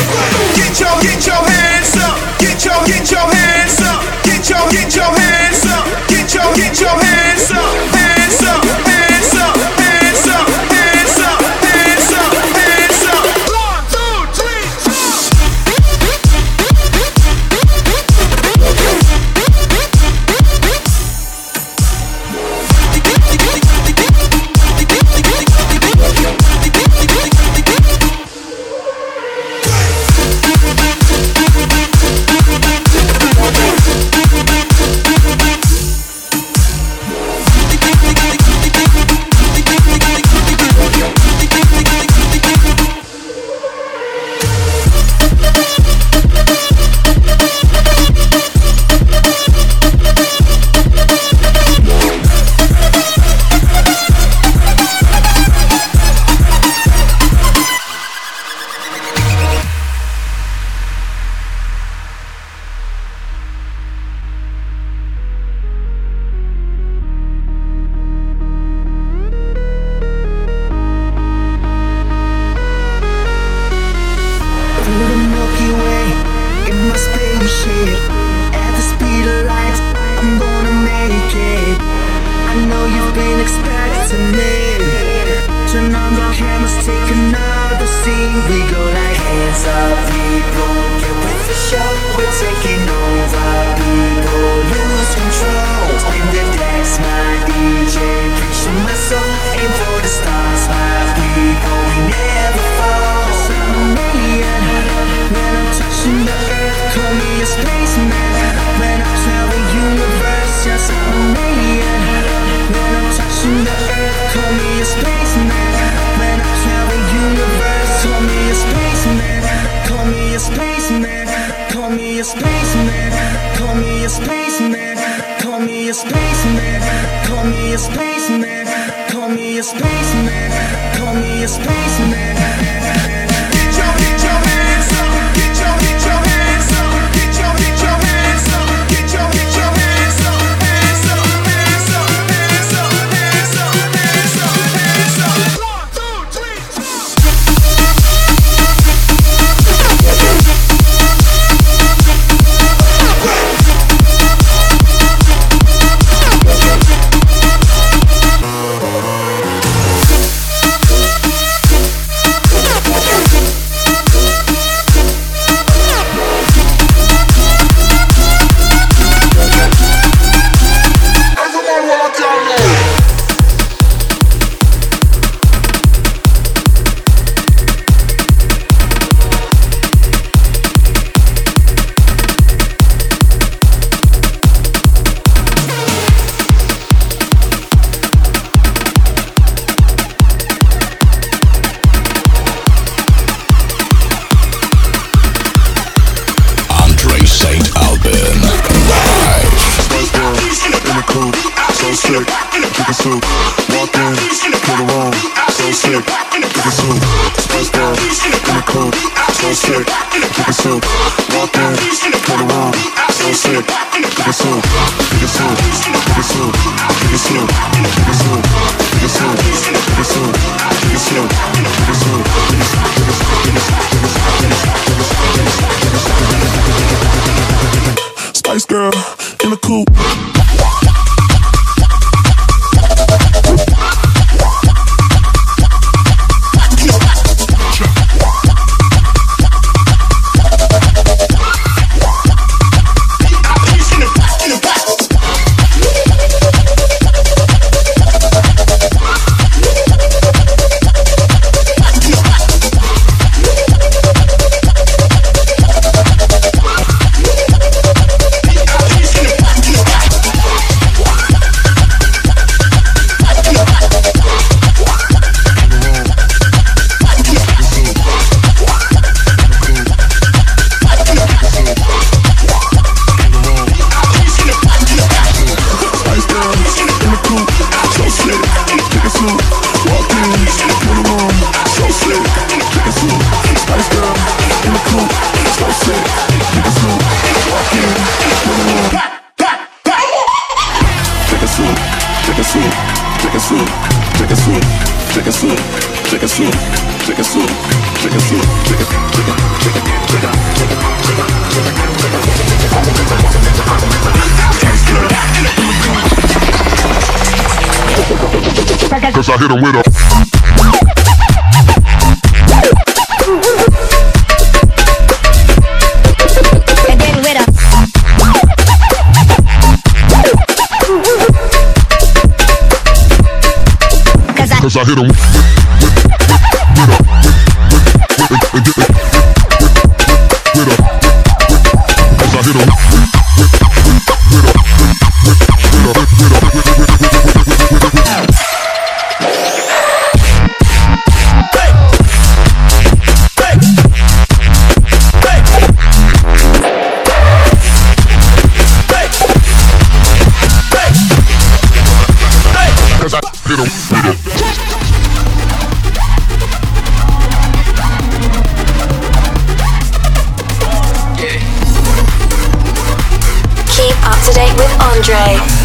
Get your hands up. Get your hands up. Get your hands up. Get your hands up. Hands up. Hands up. Hands up. Hands up. Hands up. Hands up. 1, 2, 3, 4. Taking over, people lose control in the dance, my dear. a spaceman, call me a spaceman, call me a spaceman, call me a spaceman. Get your hands up, get your hands up, get your hands up, get your hands up, hands up, hands up, hands up, hands up, hands up, hands up, hands up. 1, 2, 3, 4. Cause I hit him with a cause I hit him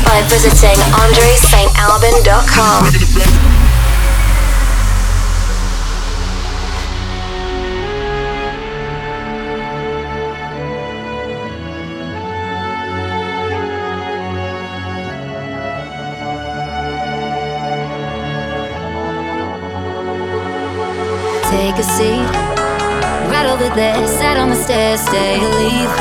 by visiting AndreSt.Alban.com. Take a seat, right over there, sat on the stairs, stay or leave.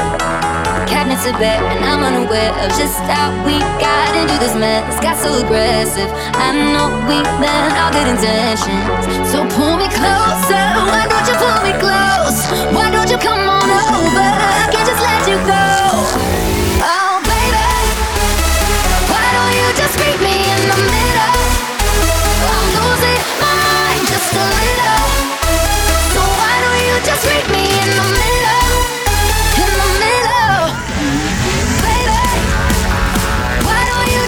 Cabinets are bare and I'm unaware of just how we got into this mess. Got so aggressive, I know we meant all good intentions. So pull me closer, why don't you pull me close? Why don't you come on over? I can't just let you go. Oh baby, why don't you just meet me in the middle? I'm losing my mind just a little. So why don't you just meet me in the middle? In the middle. Baby, why don't you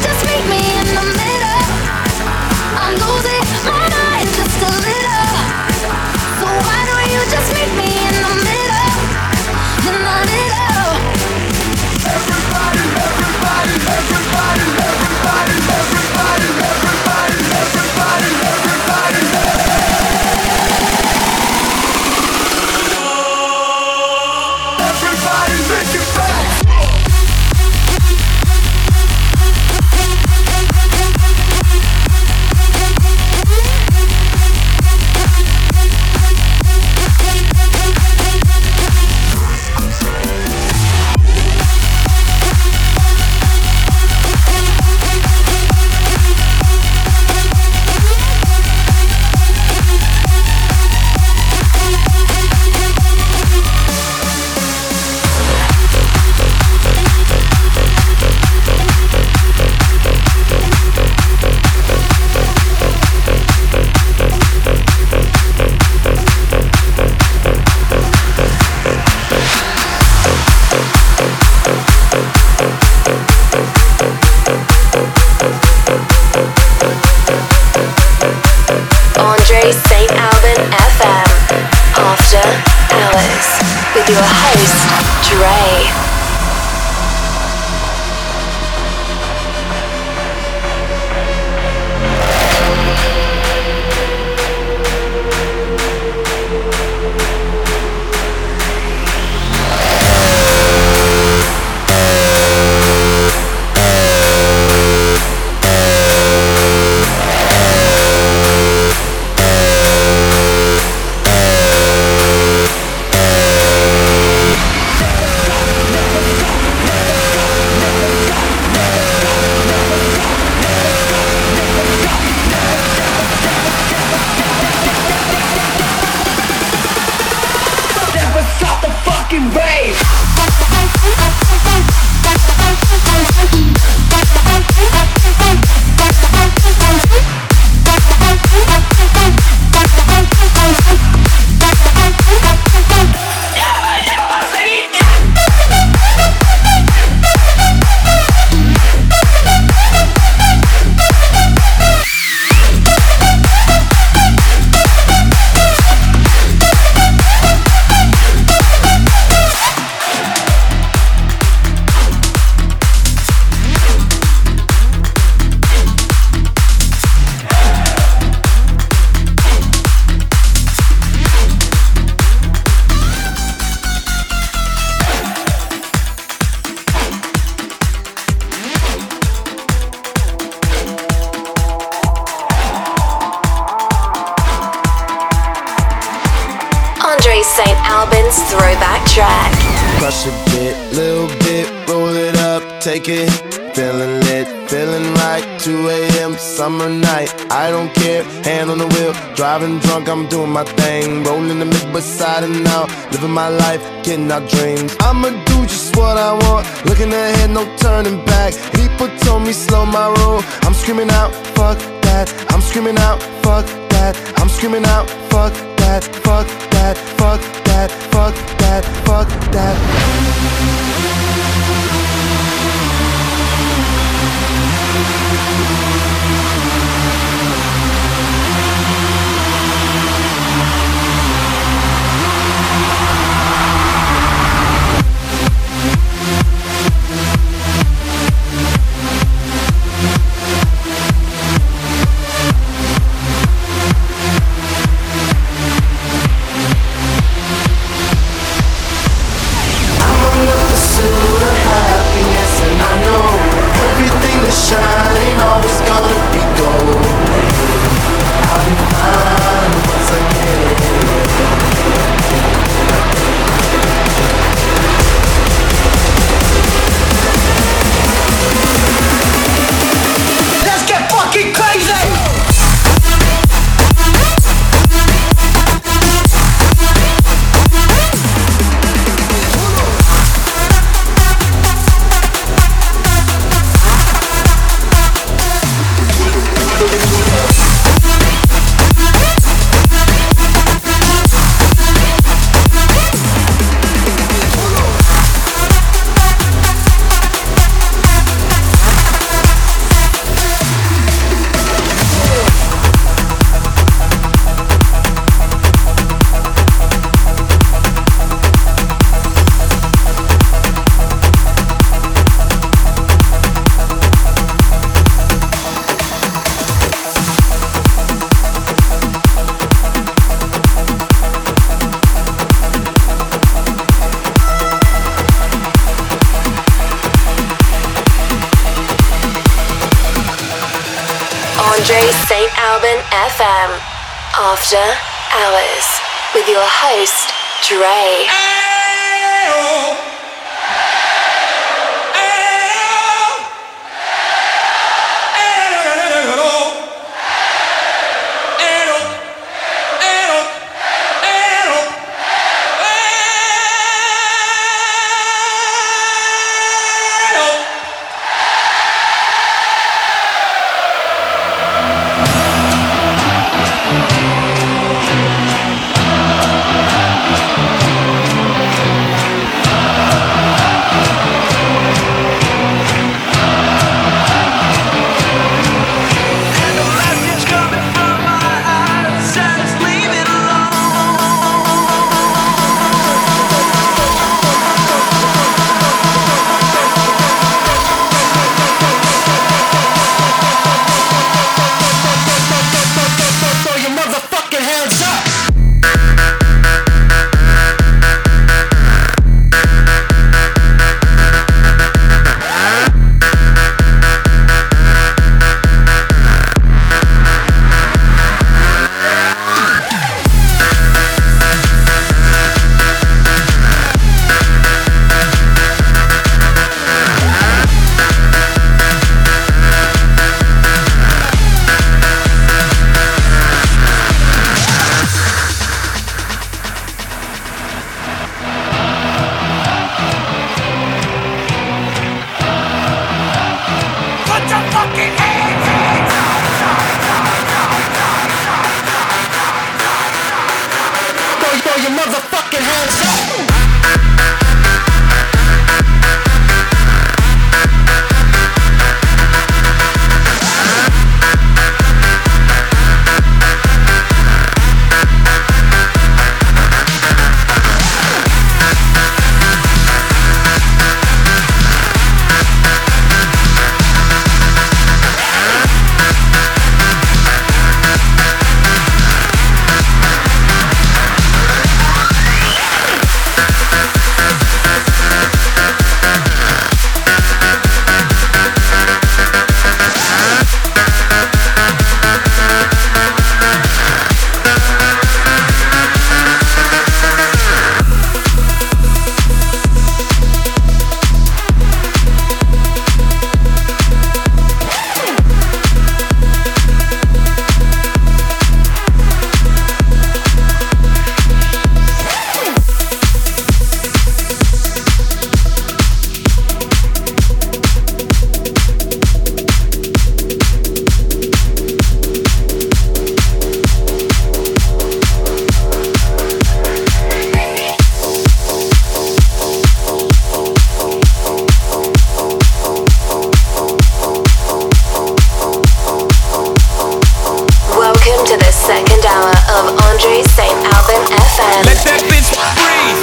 your host, Dre. St. Alban's throwback track. Crush a bit, little bit, roll it up, take it. Feeling lit, feeling right. 2 a.m. summer night. I don't care, hand on the wheel, driving drunk. I'm doing my thing, rolling the Midwest side and out, living my life, getting our dreams. I'ma do just what I want, looking ahead, no turning back. People told me slow my roll. I'm screaming out, fuck that. I'm screaming out, fuck that. I'm screaming out, fuck that. Fuck that, fuck that, fuck that, fuck that. Andre St. Alban FM, After Hours, with your host, Dre. Hey-oh. Andre St. Alban FM. Let that bitch breathe.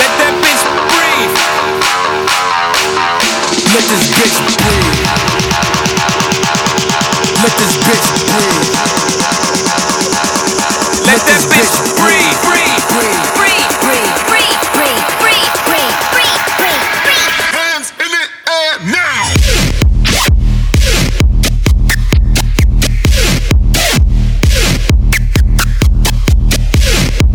Let that bitch breathe. Let this bitch breathe. Let this bitch breathe. Let that bitch breathe. Breathe, breathe, breathe, breathe, breathe, breathe, breathe, breathe, breathe, breathe, breathe. Hands in the air now. This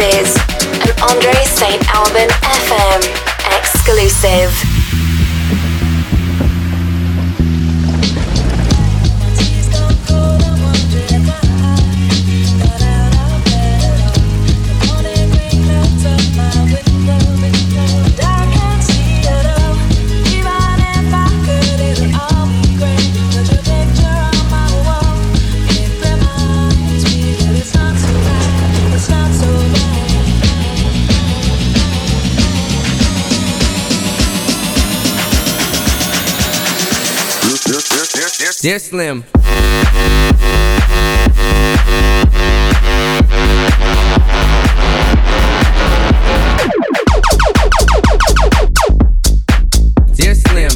is an Andre St. Alban FM exclusive. Dear Slim. Dear Slim.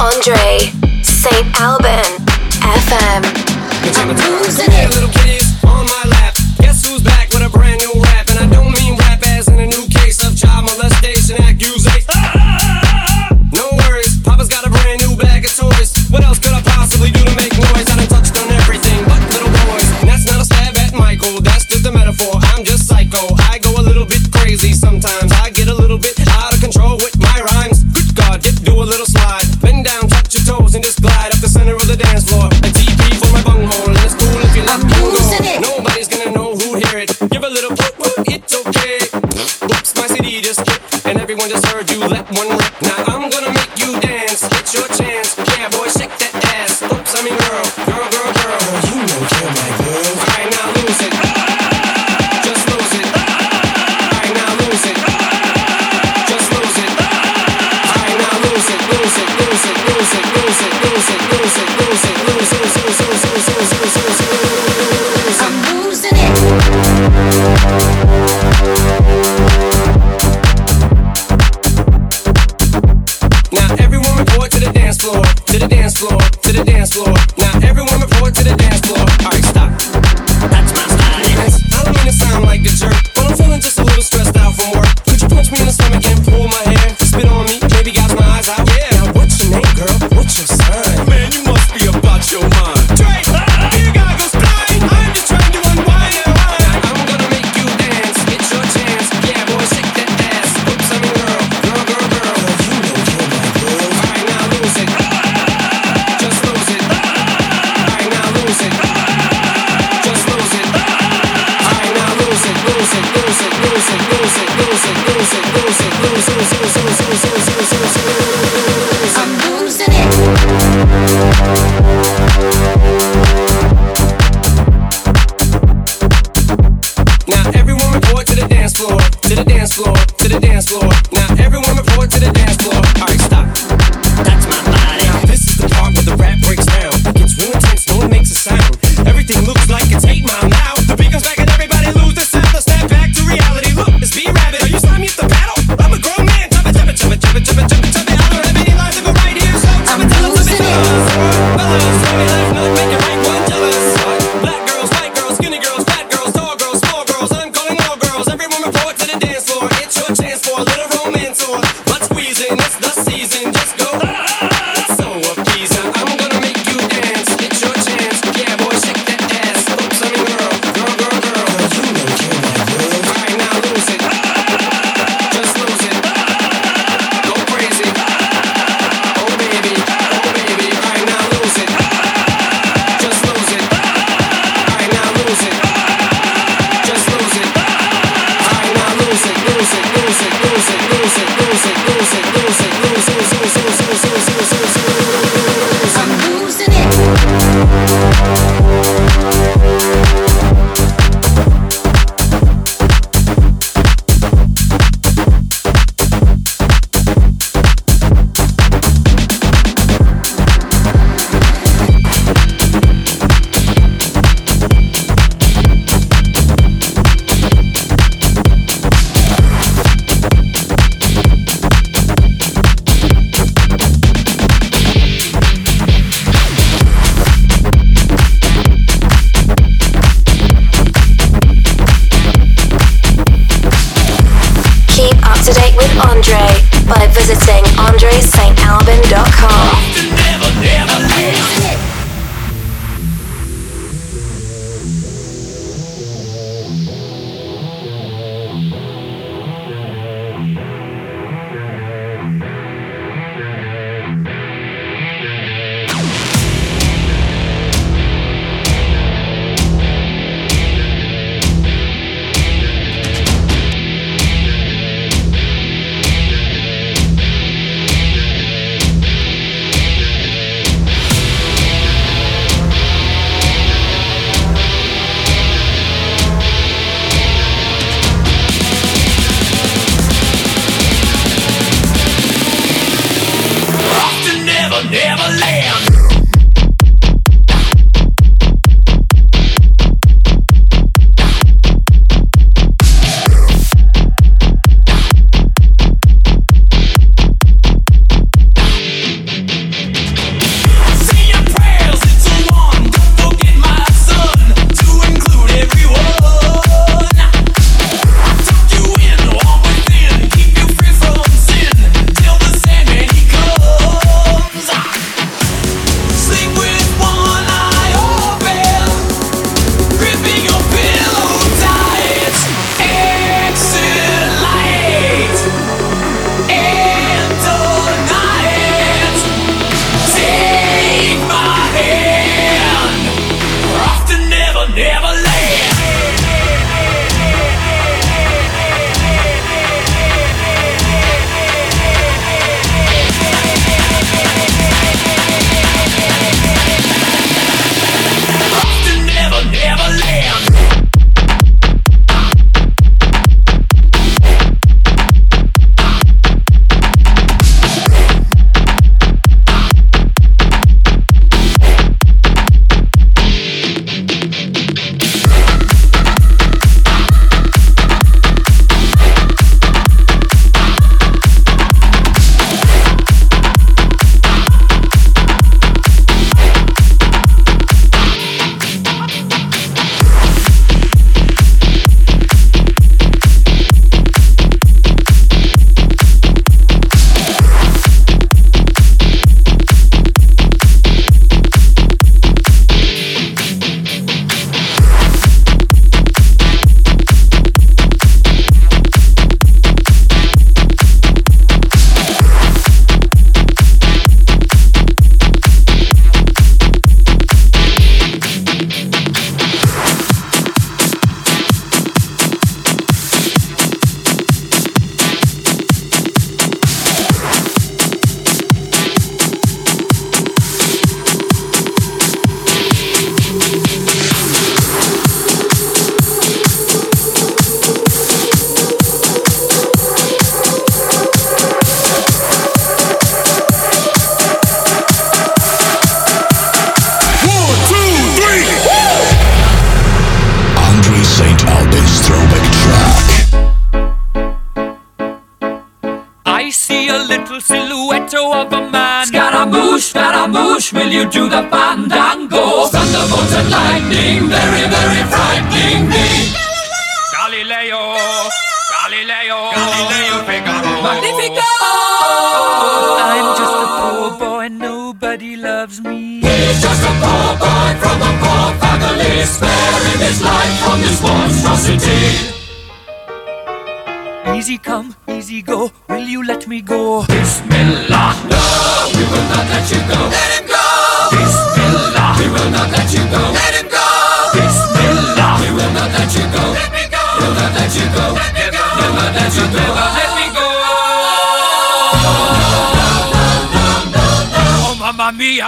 Andre St. Alban FM. Little kitties on my lap. Guess who's back with a brand new rap? And I don't mean rap as in a new sometimes I get a little bit out of control with my rhymes. Good God, dip, do a little slide. Bend down, touch your toes, and just glide up the center of the dance floor. A TP for my bunghole, and it's cool if you let me go. Nobody's gonna know who'd hear it. Give a little poop, poop, it's okay. Oops, my CD just skipped, and everyone just heard you let one rip. Now I'm gonna make you dance, it's your chance. Yeah, boy, shake that ass. Oops, I mean girl, girl, girl, girl. You know you're my girl. Alright, now lose it.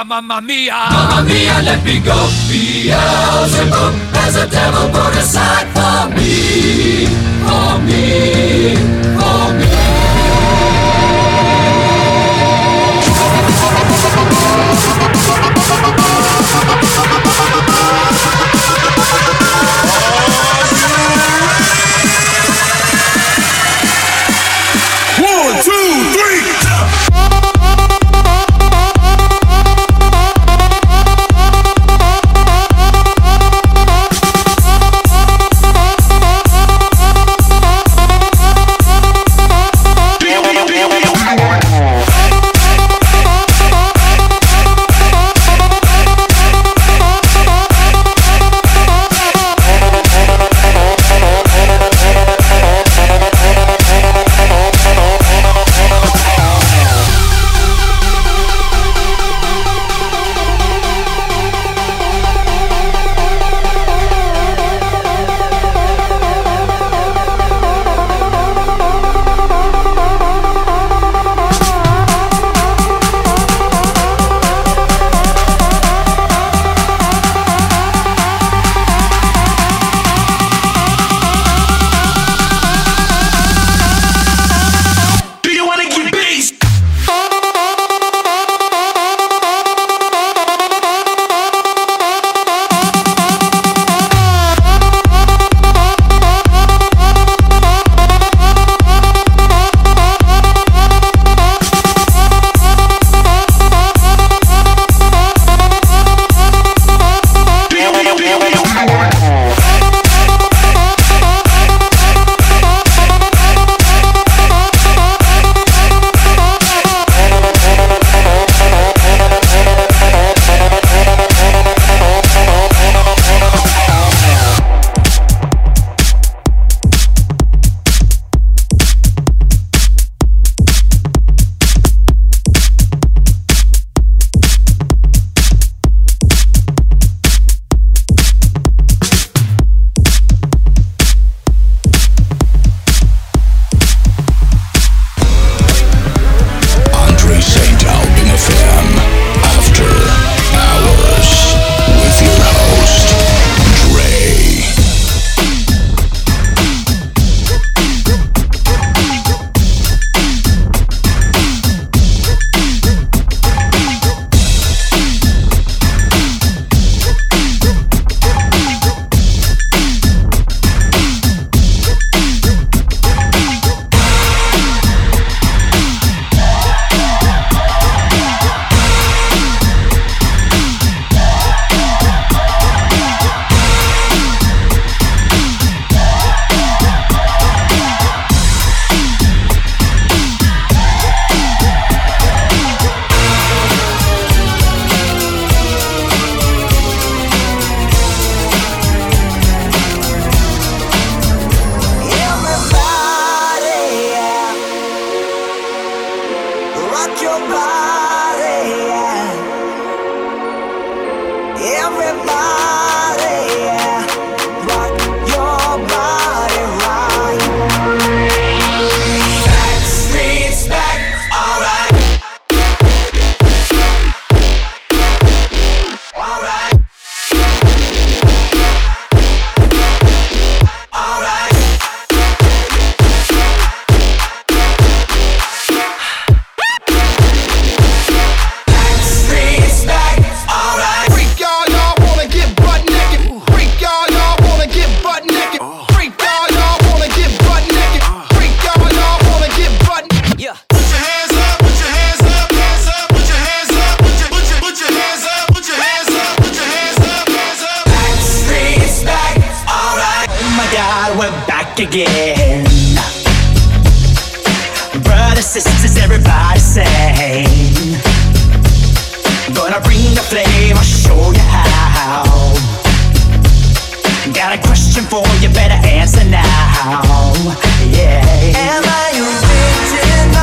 Mamma mia, mamma mia, let me go. Beelzebub has a devil put aside for me, for me, for me. again. Brothers, sisters, everybody sing. Gonna bring the flame, I'll show you how. Got a question for you, better answer now. Yeah. Am I your victim?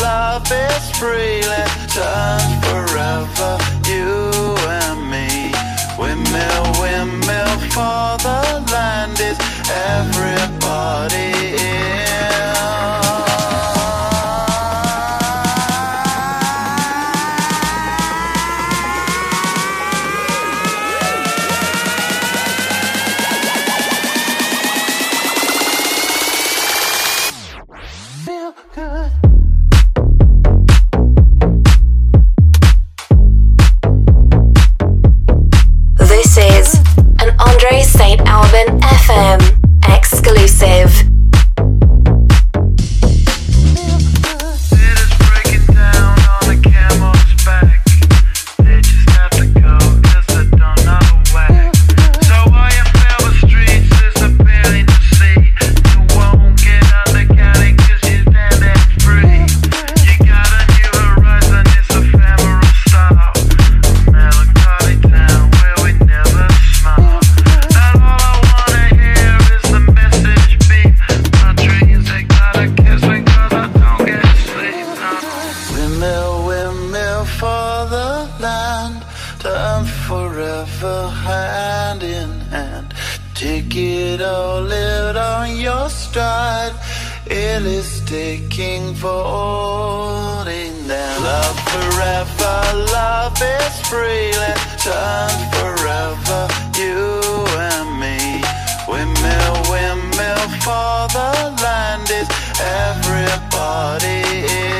Love is freely turned forever, you and me. other land, time forever hand in hand. Take it or live it on your stride. It is taking for holding them. Love forever, love is freely. Time forever, you and me. Windmill, windmill for the land is everybody in.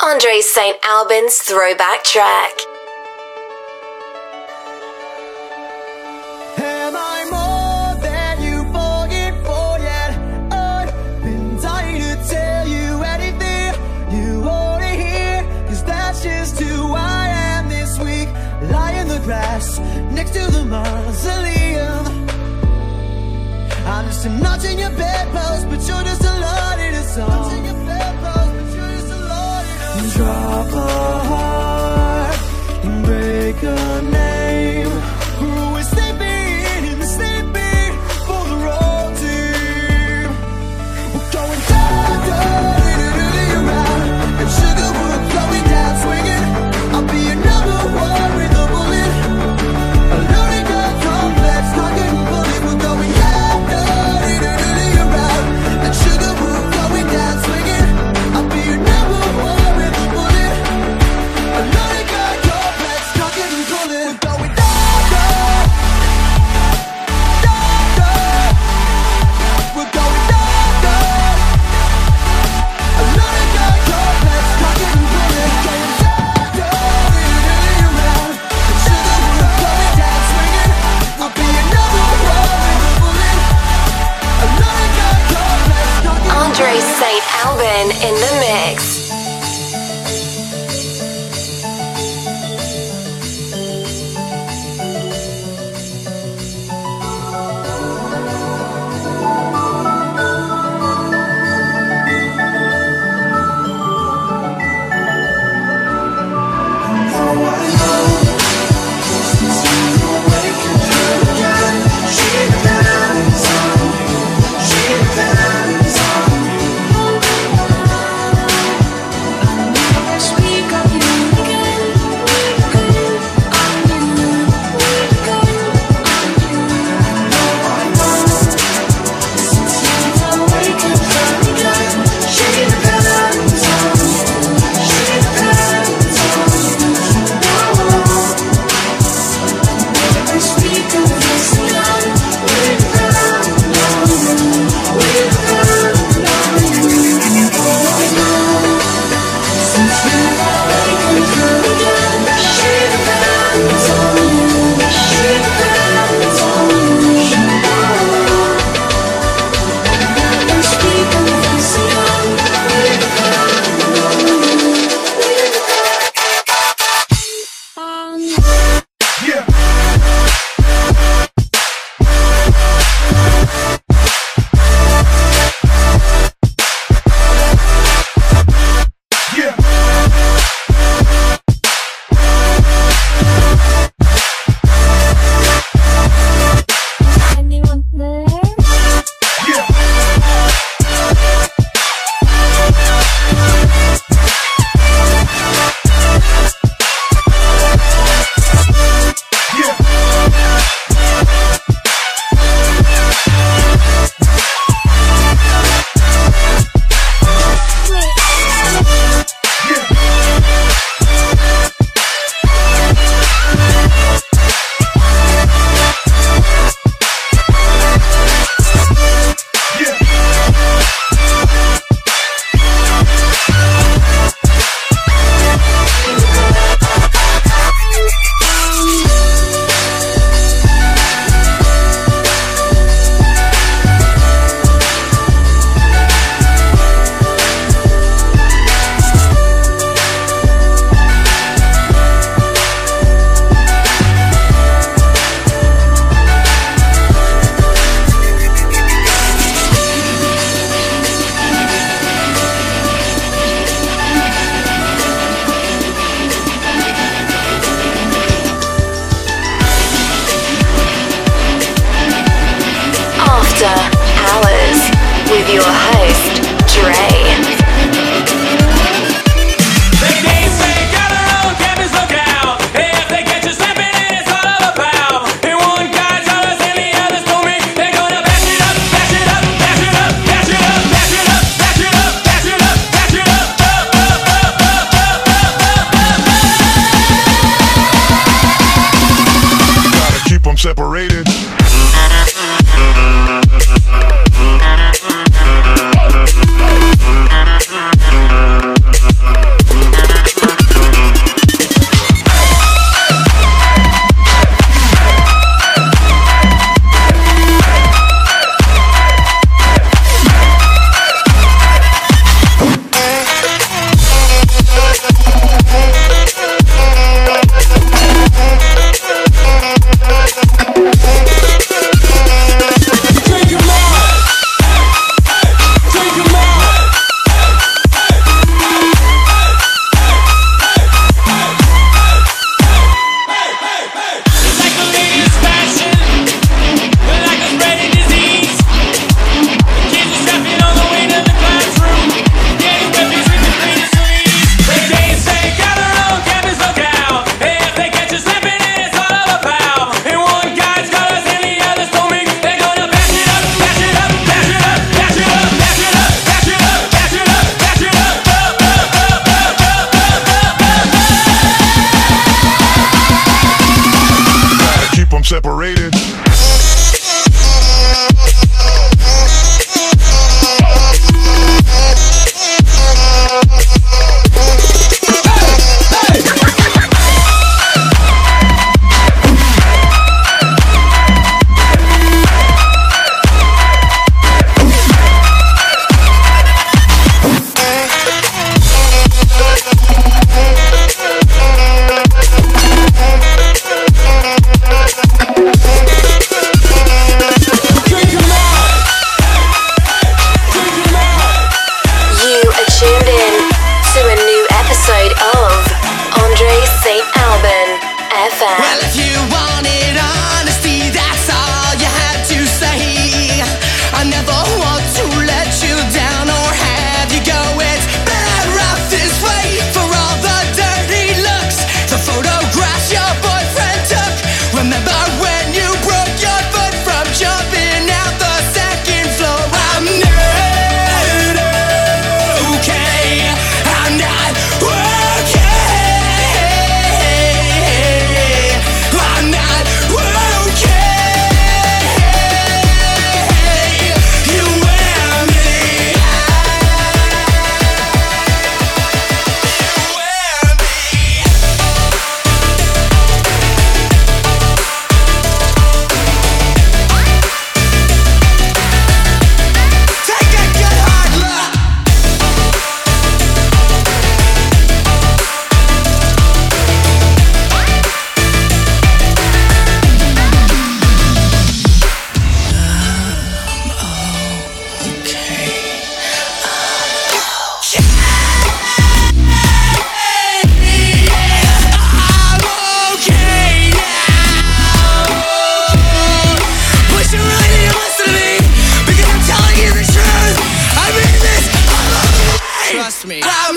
Andre St. Alban's throwback track. Am I more than you bargained for yet? I've been dying to tell you anything you want to hear, 'cause that's just who I am this week. Lie in the grass next to the mausoleum. I'm just a notch in your bedpost, but you're just a lot in a song. Drop a heart and break a name. We're sleeping in the sleeping for the road team. We're going down, around, and sugar, we're going down swinging. I'll be your number one with a bullet. A loaded gun, complex, talking bullet. We're going down, around, and sugar, we're going down swinging. I'll be your number one. Andre St. Alban in the mix. tuned in to a new episode of Andre St. Alban FM. Well, if you wanted honesty, that's all you had to say. I never want to let you down or have you go. It's better off this way for all the dirty looks, the photographs your boyfriend took. Remember when you broke your foot from jumping out the second floor? I'm not okay. I'm not okay. I'm not okay. You wear me out. You wear me out. Take a good hard look. I'm okay now. But you really need to listen to me, because I'm telling you the truth. I mean this all the way. Trust me. I'm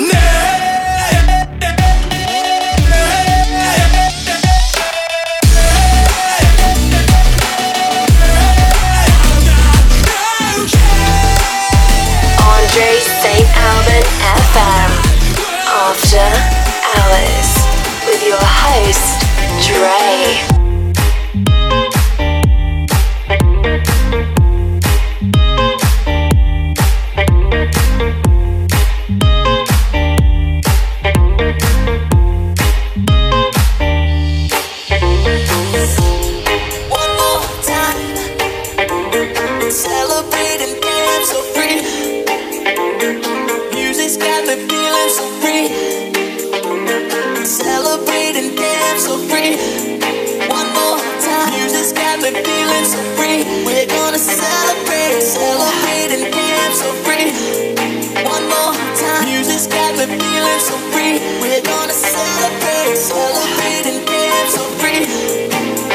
Andre St. Alban FM After Hours with your host, Dre. One more time, celebrating, feeling so free. Music's got me feeling so free. Celebrating, feeling so free. One more time, music's got me feeling so free. We're gonna celebrate, celebrating, feeling so free. One more time, music's got me feeling so free. We're gonna celebrate, celebrating, feeling so free.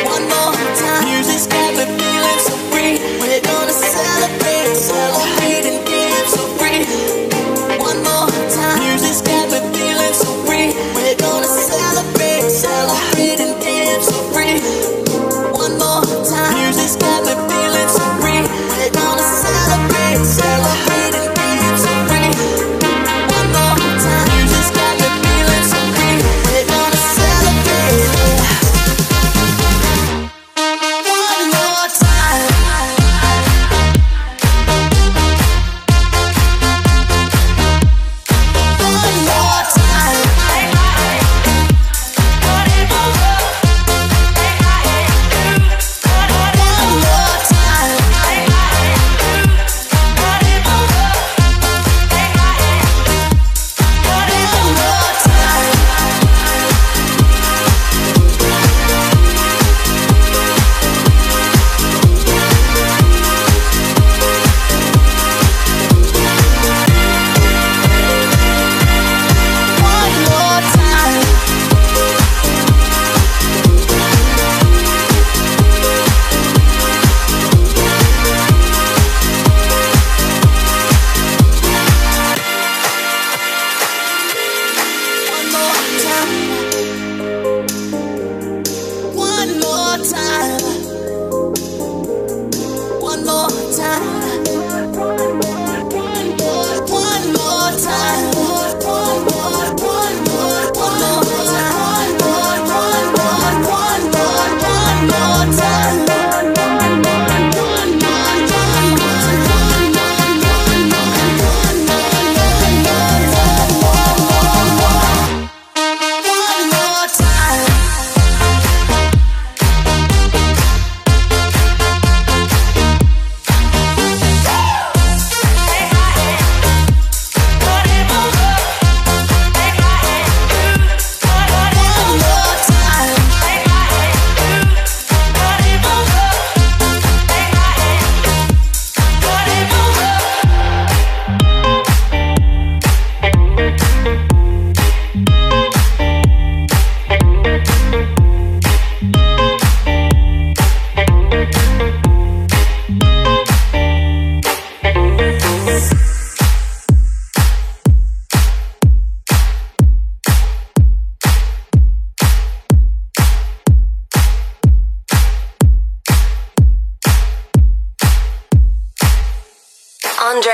One more time, music's got me feeling so free. We're gonna celebrate, celebrating, feeling so free. One more time, music's got me feeling so free. We're gonna celebrate, celebrating, feeling so free. One more time, music's got me feeling so free. We're gonna celebrate, celebrating, feeling so free. One more time, music's got me feeling so free. We're gonna celebrate.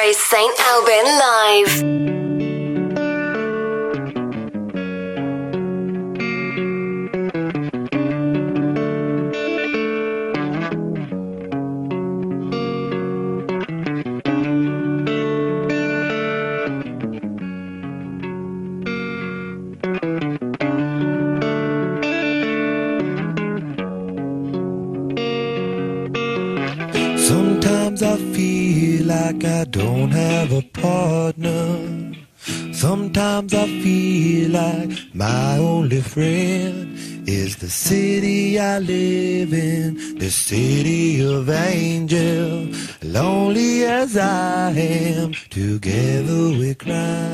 Andre St. Alban Live. Sometimes I feel like I don't have a partner. Sometimes I feel like my only friend is the city I live in, the city of angels. Lonely as I am, together we cry.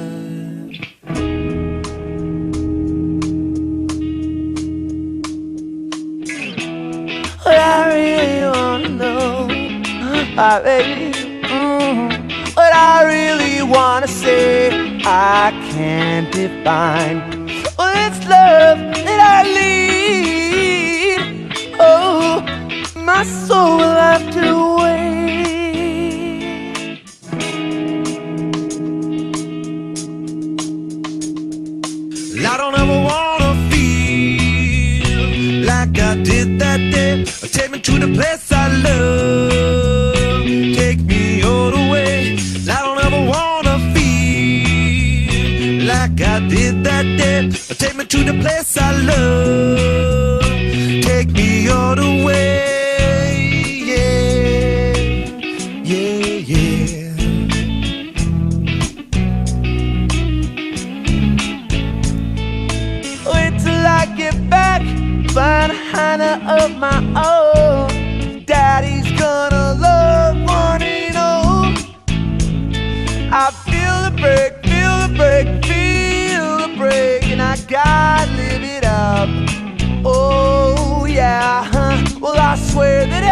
What I really wanna say, I can't define. Oh, it's love that I lead. Oh, my soul will have to wait. I don't ever wanna feel like I did that day. Take me to the place I love. I did that day. Take me to the place I love. Take me all the way. Yeah, yeah, yeah. Wait till I get back, find a Hannah of my own. Daddy's gonna love one and all. I feel the break, feel the break, feel break, and I gotta live it up. Oh yeah, huh? Well I swear that I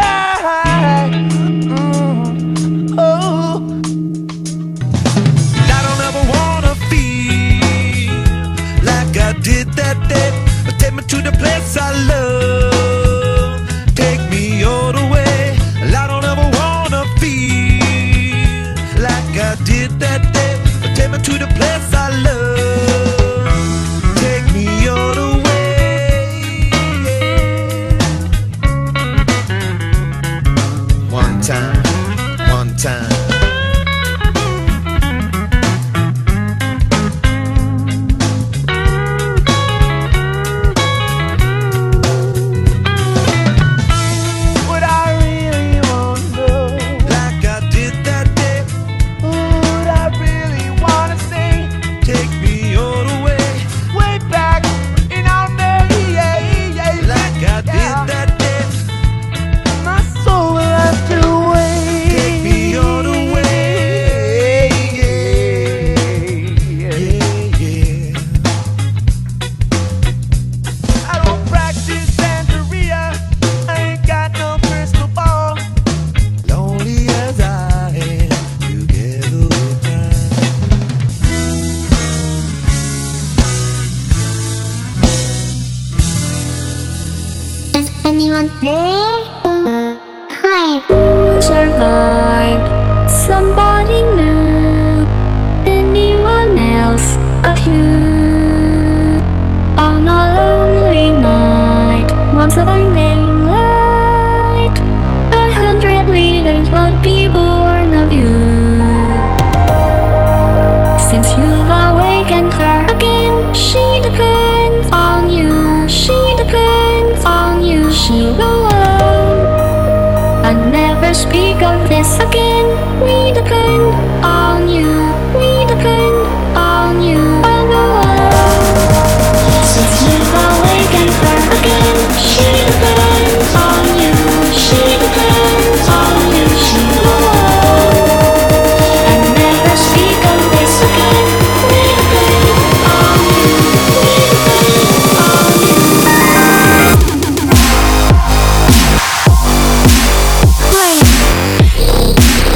don't ever wanna feel like I did that day. Take me to the place I love. Take me all the way. I don't ever wanna feel like I did that day. Take me to the place I love. Anyone there? Hi. Survive. Somebody new. Anyone else? A clue. On a lonely night, once a burning light, 100 readers would be born of you. Since you've awakened her again, she depends on you. She depends on you. She will and never speak of this again. We depend on you. We depend on you. Since you've awakened her again, she depends on you. She depends on you. She will and never speak of this again. We depend on you. We depend on you. We'll be right back.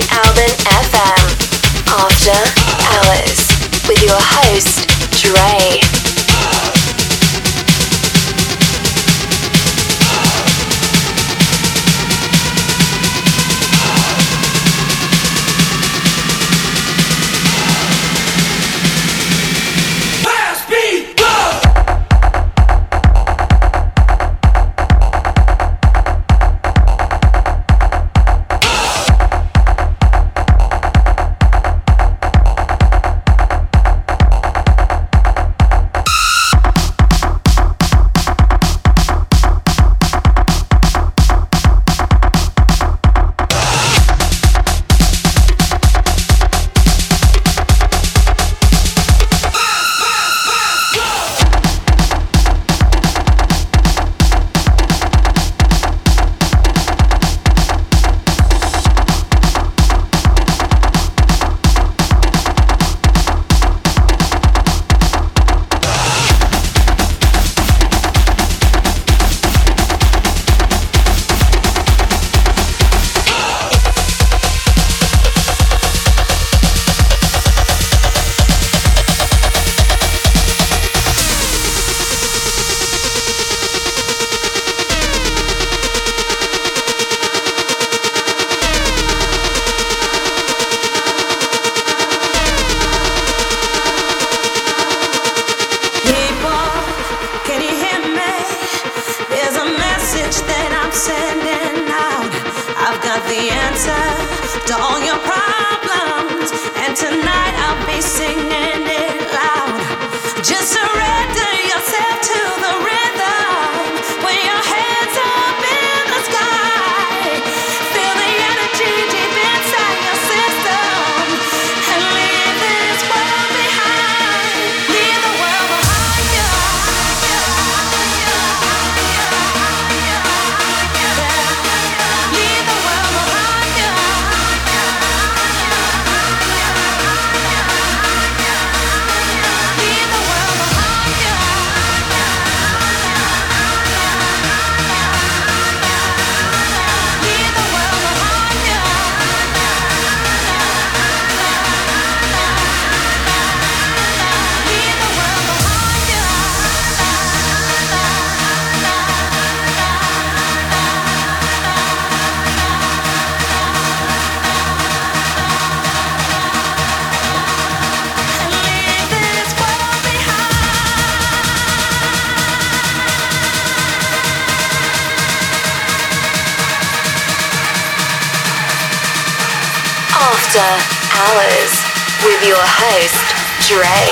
St. Alban FM After Hours with your host, Dre. Hours with your host, Dre.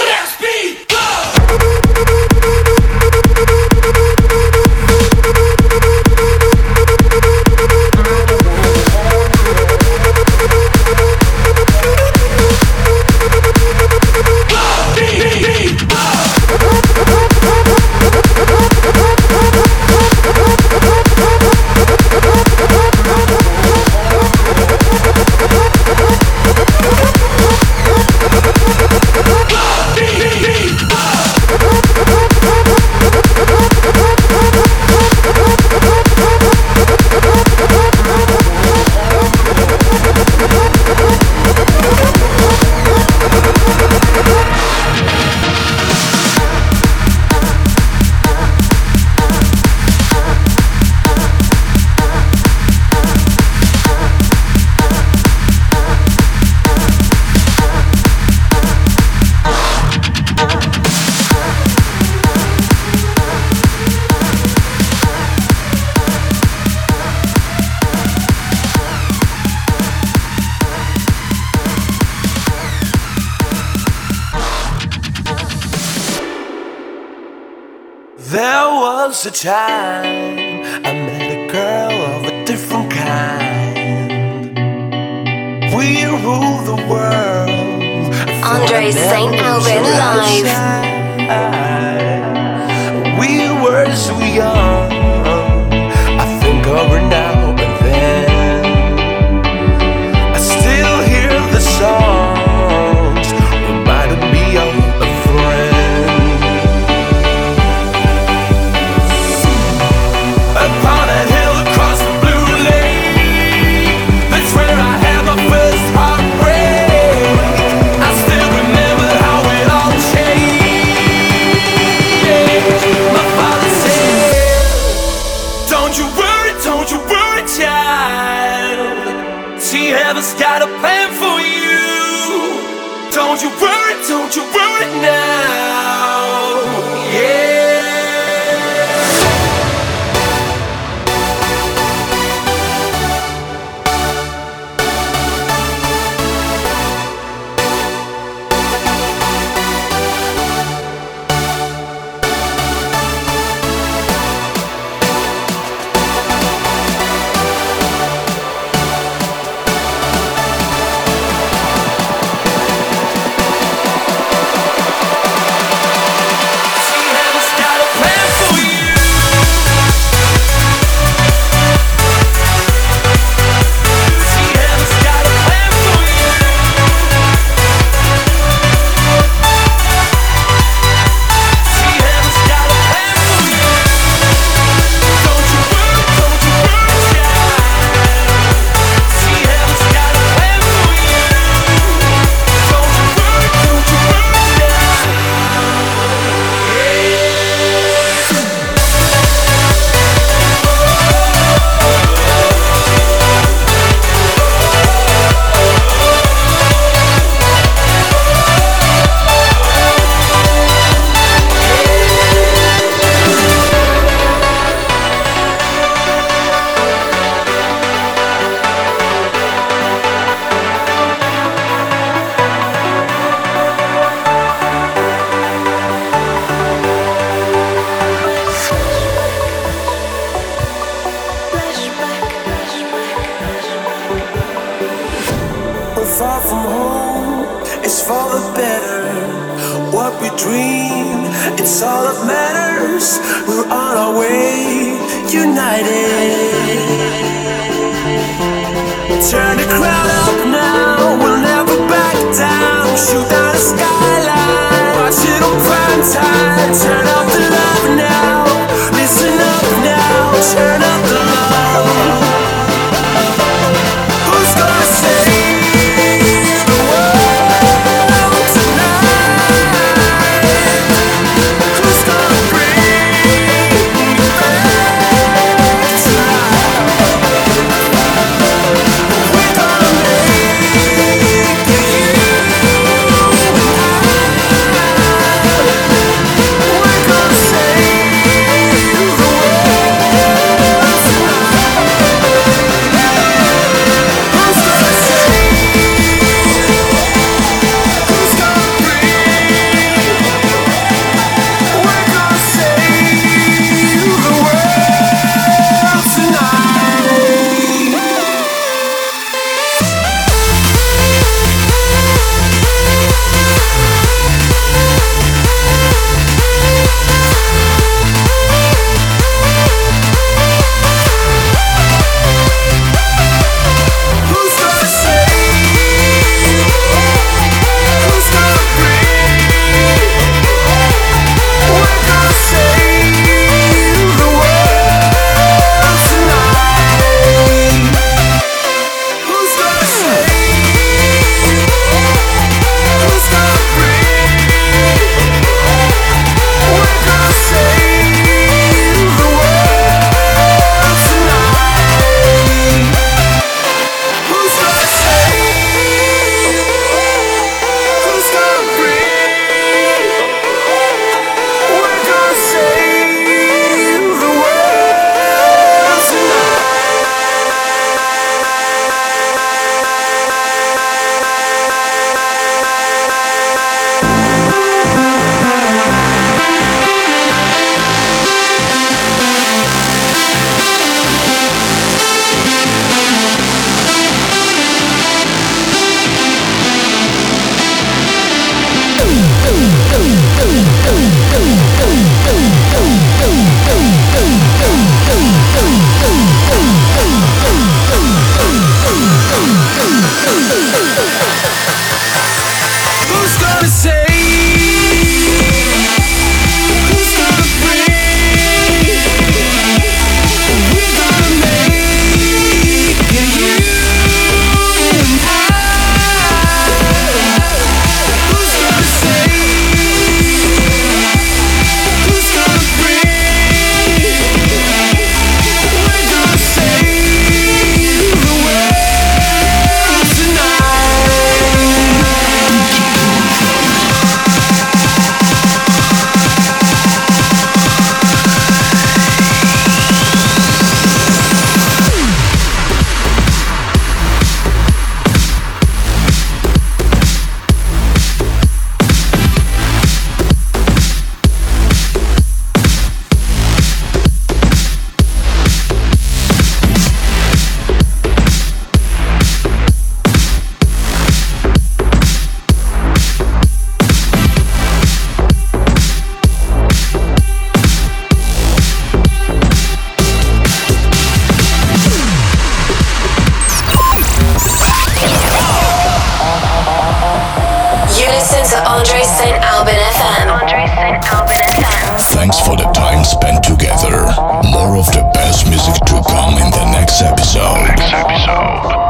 A time I met a girl of a different kind. We rule the world. Andre St. Alban live. We were so young. I think of her now and then. I still hear the songs. Reminded me of a friend. On a hill across the blue lake, that's where I had my first. dream. It's all that matters. We're on our way, united. Turn the crowd up now. We'll never back down. Shoot down the skyline. Watch it on prime time. Turn up the love now. Listen up now. Turn up the love. Who's gonna save the world tonight? Who's gonna bring me back tonight? We're gonna make it, you and I. We're gonna save the world tonight. Who's gonna save? Who's gonna bring? We're gonna save the world tonight. Who's gonna save? Who's gonna bring? We're gonna save the world tonight. Who's gonna save? Who's gonna bring? We're gonna save the world tonight. Who's gonna save? Who's gonna bring? We're gonna save the world tonight. Who's gonna save? Who's gonna bring? We're gonna make it, you and I. Who's gonna save? Who's gonna bring? We're gonna save the world tonight. You listen to Andre St. Alban FM. Andre St. Alban FM. Thanks for the time spent together. More of the best music to come in the next episode.